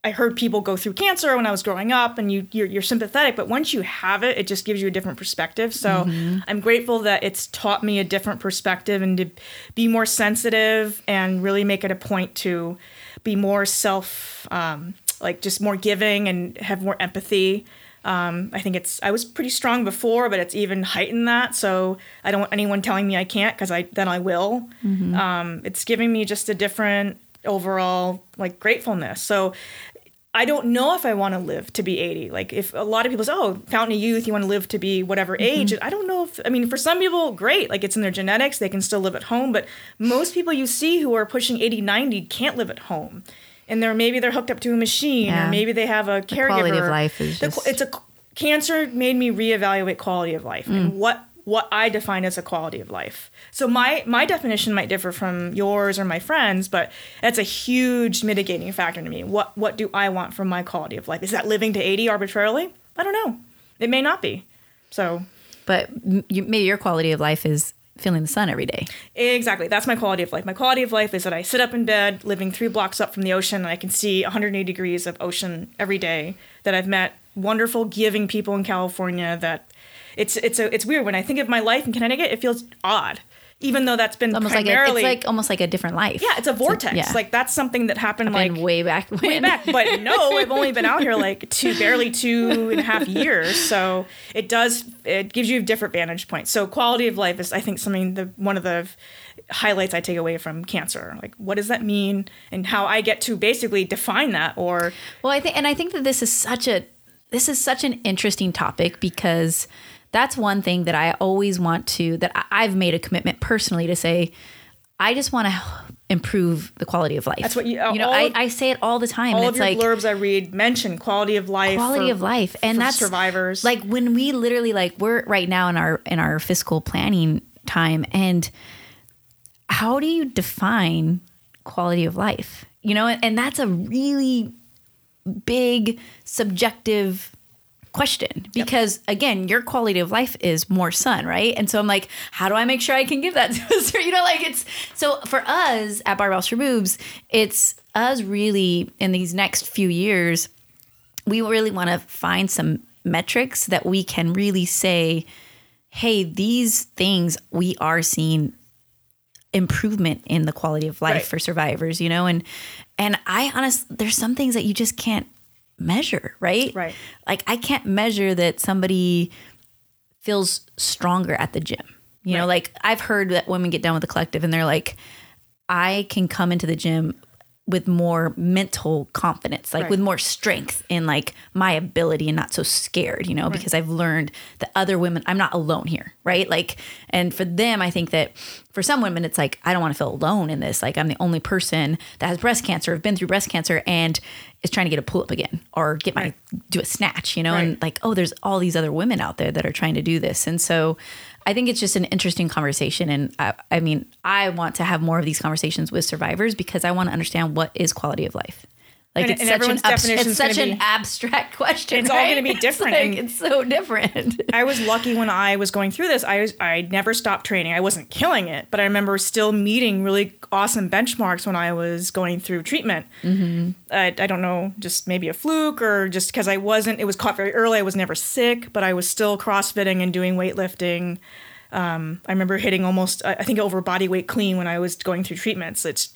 I heard people go through cancer when I was growing up and you, you're, you're sympathetic, but once you have it, it just gives you a different perspective. So mm-hmm. I'm grateful that it's taught me a different perspective and to be more sensitive and really make it a point to be more self, um, like just more giving and have more empathy. Um, I think it's, I was pretty strong before, but it's even heightened that. So I don't want anyone telling me I can't, cause I, then I will, mm-hmm. um, it's giving me just a different overall like gratefulness. So I don't know if I want to live to be eighty. Like if a lot of people say, oh, fountain of youth, you want to live to be whatever age. Mm-hmm. I don't know if, I mean, for some people, great. Like it's in their genetics. They can still live at home. But most people you see who are pushing eighty, ninety can't live at home. And they're maybe they're hooked up to a machine yeah. or maybe they have a caregiver. The quality of life is just... The, it's a, cancer made me reevaluate quality of life mm. and what what I define as a quality of life. So my, my definition might differ from yours or my friends, but that's a huge mitigating factor to me. What what do I want from my quality of life? Is that living to eighty arbitrarily? I don't know. It may not be. So, but you, maybe your quality of life is feeling the sun every day. Exactly. That's my quality of life. My quality of life is that I sit up in bed, living three blocks up from the ocean, and I can see one hundred eighty degrees of ocean every day, that I've met wonderful, giving people in California that... It's it's a, it's weird. When I think of my life in Connecticut, it feels odd, even though that's been almost primarily... Like a, it's like almost like a different life. Yeah, it's a vortex. It's a, yeah. Like that's something that happened I've like... way back when. Way back. But no, I've only been out here like two, barely two and a half years. So it does, it gives you a different vantage point. So quality of life is, I think, something, the one of the highlights I take away from cancer. Like, what does that mean? And how I get to basically define that or... Well, I think, and I think that this is such a, this is such an interesting topic because... That's one thing that I always want to, that I've made a commitment personally to say, I just want to improve the quality of life. That's what you, uh, you know, I, of, I say it all the time. All and it's of your like, blurbs I read mention quality of life, quality for, of life. And that's survivors. Like when we literally like, we're right now in our, in our fiscal planning time. And how do you define quality of life? You know, and, and that's a really big subjective question because yep. again, your quality of life is more sun, right? And so I'm like, how do I make sure I can give that to us? You know, like it's so for us at Barbell Alster Boobs, it's us really in these next few years, we really want to find some metrics that we can really say, hey, these things we are seeing improvement in the quality of life right. for survivors, you know, and and I honestly, there's some things that you just can't measure, right? Right. Like I can't measure that somebody feels stronger at the gym. You right. know, like I've heard that women get done with the collective and they're like, I can come into the gym with more mental confidence, like right. with more strength in like my ability and not so scared, you know, right. because I've learned that other women, I'm not alone here. Right. Like, and for them, I think that for some women, it's like, I don't want to feel alone in this. Like I'm the only person that has breast cancer, have been through breast cancer and is trying to get a pull up again or get my, right. do a snatch, you know, right. and like, oh, there's all these other women out there that are trying to do this. And so I think it's just an interesting conversation. And I, I mean, I want to have more of these conversations with survivors because I want to understand what is quality of life. Like and, it's, and such everyone's abs- definition it's such be, an abstract question. It's right? all going to be different. It's, like, it's so different. I was lucky when I was going through this. I was, I never stopped training. I wasn't killing it, but I remember still meeting really awesome benchmarks when I was going through treatment. Mm-hmm. I, I don't know, just maybe a fluke or just because I wasn't, it was caught very early. I was never sick, but I was still CrossFitting and doing weightlifting. Um, I remember hitting almost, I think, over body weight clean when I was going through treatments. It's,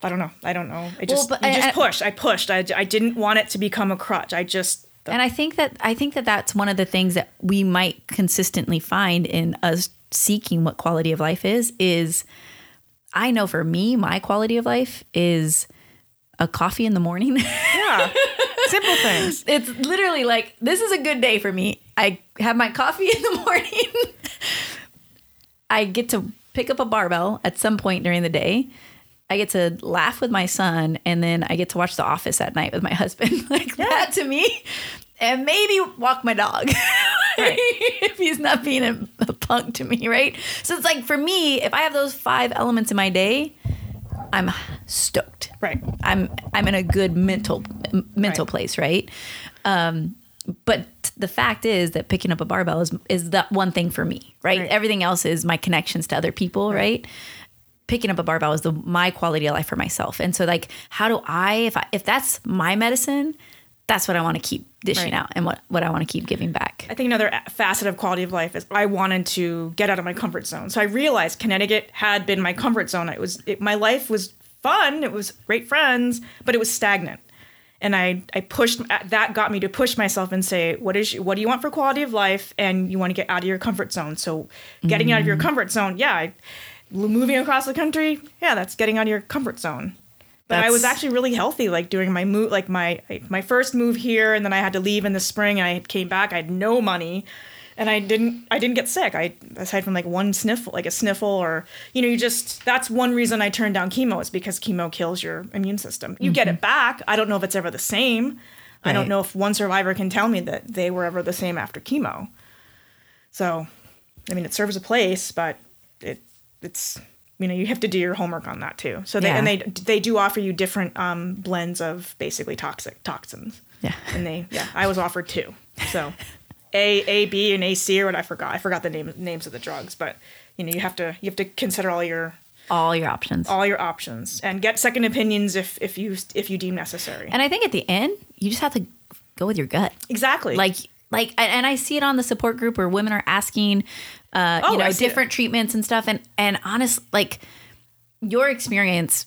I don't know. I don't know. I just, well, I, I just pushed. I pushed. I, I didn't want it to become a crutch. I just. The- and I think that I think that that's one of the things that we might consistently find in us seeking what quality of life is, is I know for me, my quality of life is a coffee in the morning. Yeah. Simple things. It's literally like, this is a good day for me. I have my coffee in the morning. I get to pick up a barbell at some point during the day. I get to laugh with my son, and then I get to watch The Office at night with my husband. Like yeah. that to me, and maybe walk my dog right. if he's not being a, a punk to me, right? So it's like for me, if I have those five elements in my day, I'm stoked. Right. I'm I'm in a good mental m- mental right. place, right? Um, but the fact is that picking up a barbell is is that one thing for me, right? right. Everything else is my connections to other people, right? right? Picking up a barbell is the, my quality of life for myself. And so like, how do I, if I, if that's my medicine, that's what I want to keep dishing right. out and what, what I want to keep giving back. I think another facet of quality of life is I wanted to get out of my comfort zone. So I realized Connecticut had been my comfort zone. It was, it, my life was fun. It was great friends, but it was stagnant. And I, I pushed, that got me to push myself and say, what is, what do you want for quality of life? And you want to get out of your comfort zone. So getting mm-hmm. out of your comfort zone. Yeah. I, Moving across the country, yeah, that's getting out of your comfort zone. But that's... I was actually really healthy, like doing my move, like my my first move here, and then I had to leave in the spring. And I came back, I had no money, and I didn't I didn't get sick. I aside from like one sniffle, like a sniffle, or you know, you just that's one reason I turned down chemo is because chemo kills your immune system. You mm-hmm. get it back. I don't know if it's ever the same. Right. I don't know if one survivor can tell me that they were ever the same after chemo. So, I mean, it serves a place, but it. It's, you know, you have to do your homework on that too. So they, yeah. and they, they do offer you different um, blends of basically toxic toxins. Yeah. And they, yeah, I was offered two. So A, A, B and A, C or what I forgot. I forgot the name, names of the drugs, but you know, you have to, you have to consider all your, all your options, all your options and get second opinions if, if you, if you deem necessary. And I think at the end, you just have to go with your gut. Exactly. Like, like, and I see it on the support group where women are asking, Uh, oh, you know, different it. treatments and stuff. And, and honestly, like your experience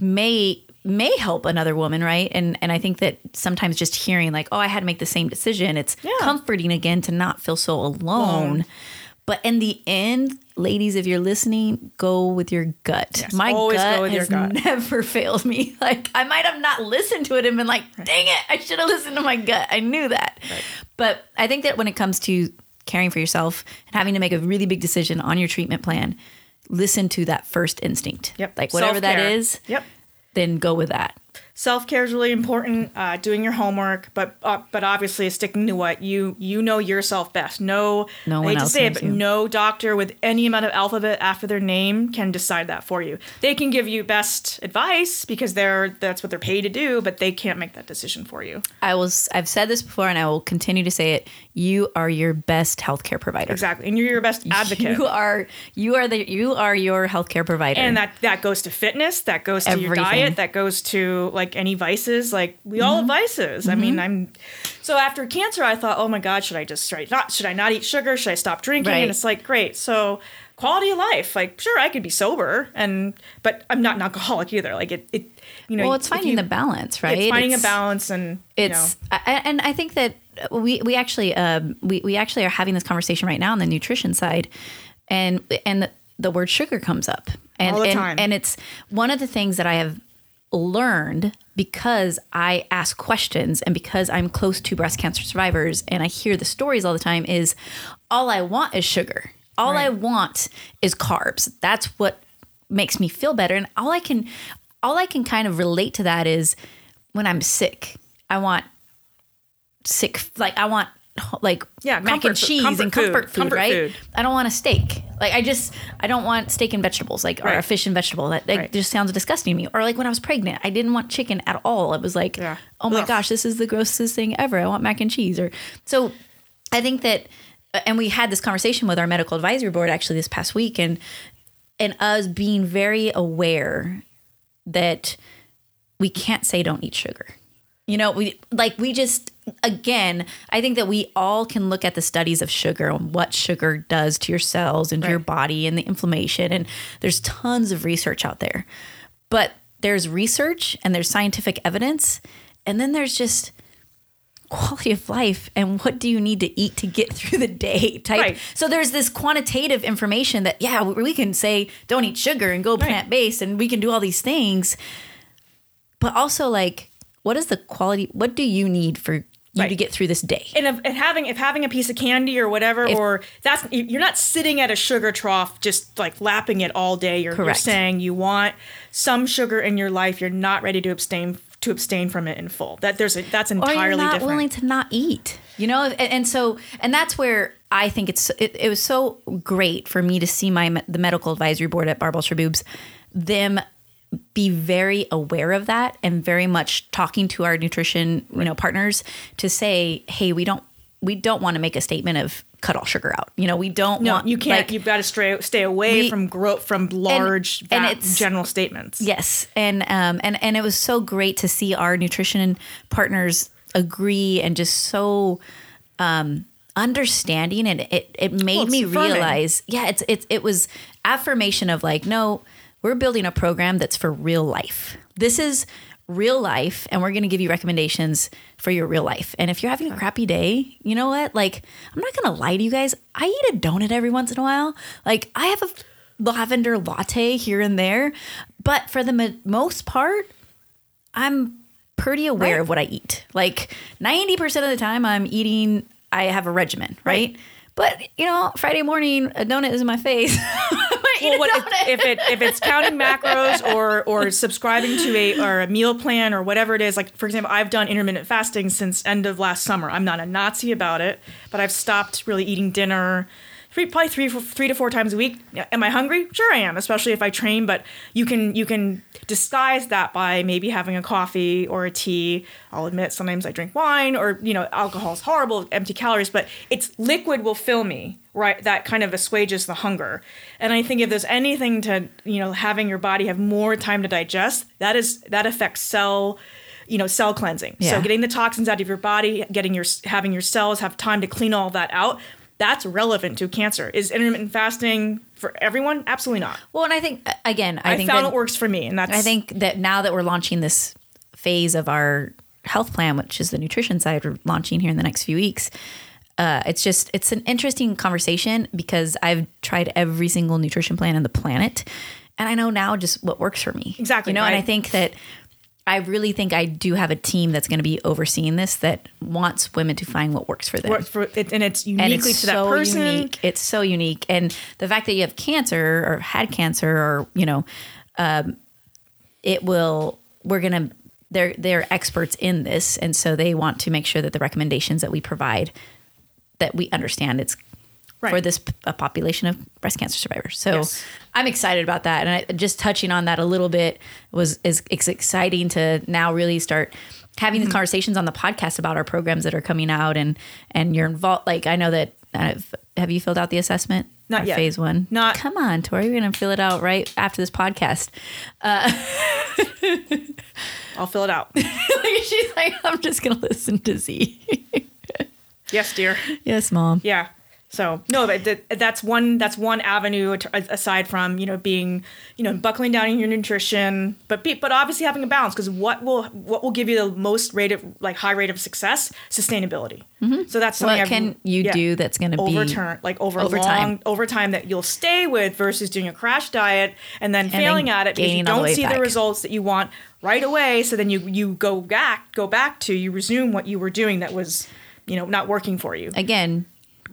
may, may help another woman. Right. And, and I think that sometimes just hearing like, oh, I had to make the same decision. It's yeah. comforting again to not feel so alone. Mm. But in the end, ladies, if you're listening, go with your gut. Yes, My gut has gut. never failed me. Like I might have not listened to it and been like, right. dang it, I should have listened to my gut. I knew that. Right. But I think that when it comes to caring for yourself and having to make a really big decision on your treatment plan, listen to that first instinct. Yep. Like whatever Self-care. that is, yep. then go with that. self-care is really important, uh, doing your homework, but uh, but obviously sticking to what you you know yourself best. No, no one I hate else to say it, but you. No doctor with any amount of alphabet after their name can decide that for you. They can give you best advice because they're that's what they're paid to do, but they can't make that decision for you. I was I've said this before and I will continue to say it. You are your best healthcare provider. Exactly. And you're your best advocate. You are you are the you are your healthcare provider. And that, that goes to fitness, that goes to Everything. Your diet, that goes to like Like any vices, like we mm-hmm. all have vices. Mm-hmm. I mean, I'm so after cancer, I thought, oh my God, should I just should I not should I not eat sugar? Should I stop drinking? Right. And it's like, great. So quality of life, like sure, I could be sober, and but I'm not an alcoholic either. Like it, it you know. Well, it's finding you, the balance, right? It's finding it's, a balance, and it's you know. I, and I think that we we actually um, we we actually are having this conversation right now on the nutrition side, and and the, the word sugar comes up, and all the and, time. And it's one of the things that I have learned because I ask questions and because I'm close to breast cancer survivors and I hear the stories all the time is all I want is sugar. All right. I want is carbs. That's what makes me feel better. And all I can, all I can kind of relate to that is when I'm sick, I want sick, like I want like yeah, mac comfort, and cheese comfort and comfort food, food comfort right? Food. I don't want a steak. Like I just, I don't want steak and vegetables, like right. or a fish and vegetable. That like, right. just sounds disgusting to me. Or like when I was pregnant, I didn't want chicken at all. It was like, yeah. oh my Ugh. gosh, this is the grossest thing ever. I want mac and cheese. Or so I think that, and we had this conversation with our medical advisory board actually this past week, and and us being very aware that we can't say don't eat sugar. You know, we like we just again, I think that we all can look at the studies of sugar and what sugar does to your cells and to right. your body and the inflammation. And there's tons of research out there, but there's research and there's scientific evidence. And then there's just quality of life and what do you need to eat to get through the day type. Right. So there's this quantitative information that, yeah, we can say don't eat sugar and go right. plant-based and we can do all these things. But also like, what is the quality? What do you need for you right. to get through this day? And if, if having if having a piece of candy or whatever, if, or that's you're not sitting at a sugar trough just like lapping it all day. You're, you're saying you want some sugar in your life. You're not ready to abstain to abstain from it in full. That there's a, that's entirely different. Or you're not different. Willing to not eat. You know, and, and so and that's where I think it's it, it was so great for me to see my the medical advisory board at Barbell Alster Boobs, them. Be very aware of that and very much talking to our nutrition, you know, partners to say, hey, we don't we don't want to make a statement of cut all sugar out. You know, we don't no, want you can't like, you've got to stray, stay away we, from grow from large and, and it's, general statements. Yes. And um and, and it was so great to see our nutrition partners agree and just so um understanding and it it made well, me affirming. realize yeah, it's it's it was affirmation of like, no, we're building a program that's for real life. This is real life, and we're going to give you recommendations for your real life. And if you're having a crappy day, you know what? Like, I'm not going to lie to you guys. I eat a donut every once in a while. Like, I have a lavender latte here and there. But for the m- most part, I'm pretty aware right. of what I eat. Like, ninety percent of the time I'm eating, I have a regimen, right? right. But, you know, Friday morning, a donut is in my face. Well, what, if, if it if it's counting macros or or subscribing to a or a meal plan or whatever it is, like for example, I've done intermittent fasting since end of last summer. I'm not a Nazi about it, but I've stopped really eating dinner, three, probably three three to four times a week. Am I hungry? Sure, I am, especially if I train. But you can you can disguise that by maybe having a coffee or a tea. I'll admit sometimes I drink wine or you know alcohol is horrible, empty calories, but it's liquid will fill me. Right, that kind of assuages the hunger. And I think if there's anything to, you know, having your body have more time to digest, that is that affects cell, you know, cell cleansing. Yeah. So getting the toxins out of your body, getting your having your cells have time to clean all that out, that's relevant to cancer. Is intermittent fasting for everyone? Absolutely not. Well, and I think again, I, I think found that, it works for me, and that's I think that now that we're launching this phase of our health plan, which is the nutrition side we're launching here in the next few weeks. Uh, it's just, it's an interesting conversation because I've tried every single nutrition plan on the planet and I know now just what works for me. Exactly. You know, right. And I think that I really think I do have a team that's going to be overseeing this that wants women to find what works for them. For it, and it's uniquely and it's to so that person. Unique. It's so unique. And the fact that you have cancer or had cancer or, you know, um, it will, we're going to they're they're experts in this, and so they want to make sure that the recommendations that we provide, that we understand it's right. for this p- a population of breast cancer survivors. So yes. I'm excited about that, and I, just touching on that a little bit was is it's exciting to now really start having mm-hmm. these conversations on the podcast about our programs that are coming out, and and you're involved. Like I know that I've, have you filled out the assessment? Not yet. Phase one. Not. Come on, Tori. We're going to fill it out right after this podcast. Uh, I'll fill it out. She's like, I'm just going to listen to Z. Yes, dear. Yes, Mom. Yeah. So no, that, that's one, that's one avenue aside from, you know, being, you know, buckling down in your nutrition, but be, but obviously having a balance, because what will, what will give you the most rate of like high rate of success, sustainability. Mm-hmm. So that's something what I've, can you yeah, do that's going to be overturn, like over over long, time. over time that you'll stay with versus doing a crash diet and then and failing then at it because you don't the see back. the results that you want right away. So then you, you go back, go back to, you resume what you were doing that was, you know, not working for you. Again,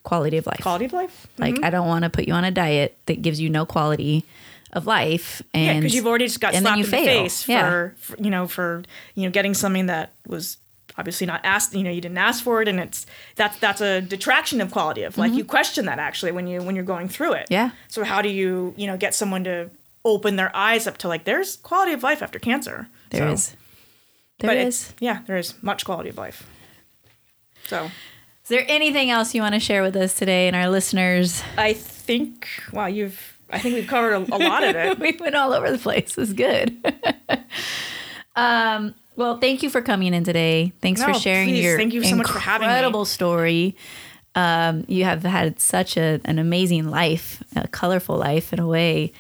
quality of life. Quality of life. Mm-hmm. Like, I don't want to put you on a diet that gives you no quality of life. And, yeah, because you've already just got slapped in fail. the face yeah. for, for, you know, for, you know, getting something that was obviously not asked, you know, you didn't ask for it. And it's, that's, that's a detraction of quality of life. Mm-hmm. You question that actually when you, when you're going through it. Yeah. So how do you, you know, get someone to open their eyes up to like, there's quality of life after cancer. There so, is. There is. Yeah, there is much quality of life. So. Is there anything else you want to share with us today and our listeners? I think, wow, you've, I think we've covered a, a lot of it. We went all over the place. It's good. um, well, thank you for coming in today. Thanks no, for sharing please. your thank you so much for having me. Incredible story. Um, you have had such a, an amazing life, a colorful life in a way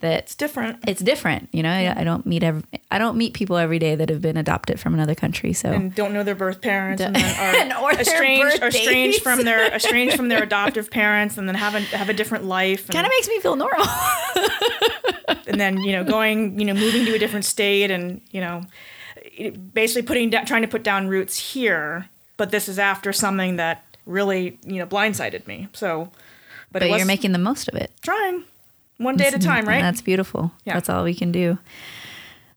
that it's different. It's different. You know, I, I don't meet every, I don't meet people every day that have been adopted from another country. So and don't know their birth parents and then are or estranged, or estranged from their estranged from their adoptive parents, and then have a have a different life. Kind of makes me feel normal. And then, you know, going, you know, moving to a different state, and, you know, basically putting down, trying to put down roots here. But this is after something that really, you know, blindsided me. So, but, but it was, you're making the most of it. Trying. One day at a time, right? And that's beautiful. Yeah. That's all we can do.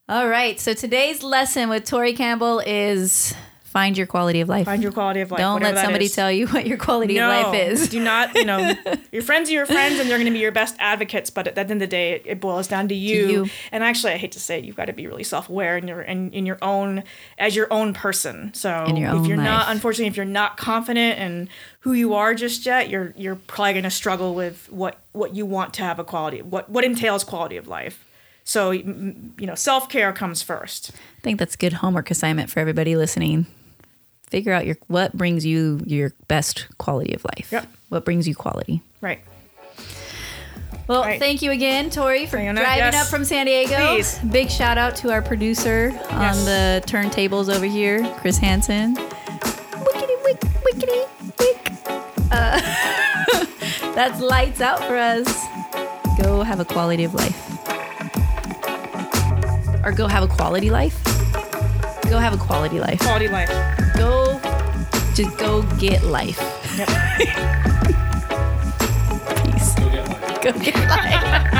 All right. So today's lesson with Tori Campbell is find your quality of life. Find your quality of life. Don't let somebody is. tell you what your quality no, of life is. Do not, you know, your friends are your friends and they're going to be your best advocates. But at the end of the day, it, it boils down to you. to you. And actually, I hate to say it, you've got to be really self-aware in your, in, in your own, as your own person. So in your own if you're life. not, unfortunately, if you're not confident in who you are just yet, you're, you're probably going to struggle with what, what you want to have a quality, what, what entails quality of life. So, you know, self-care comes first. I think that's a good homework assignment for everybody listening. Figure out your what brings you your best quality of life. Yep. What brings you quality. Right. Well, right. thank you again, Tori, for driving yes. up from San Diego. Please. Big shout out to our producer yes. on the turntables over here, Chris Hansen. Wickety, wick, wickety, wick. Uh, that's lights out for us. Go have a quality of life. Or go have a quality life. Go have a quality life. Quality life. Go, just go get life. Yep. Peace. Go get life. Go get life.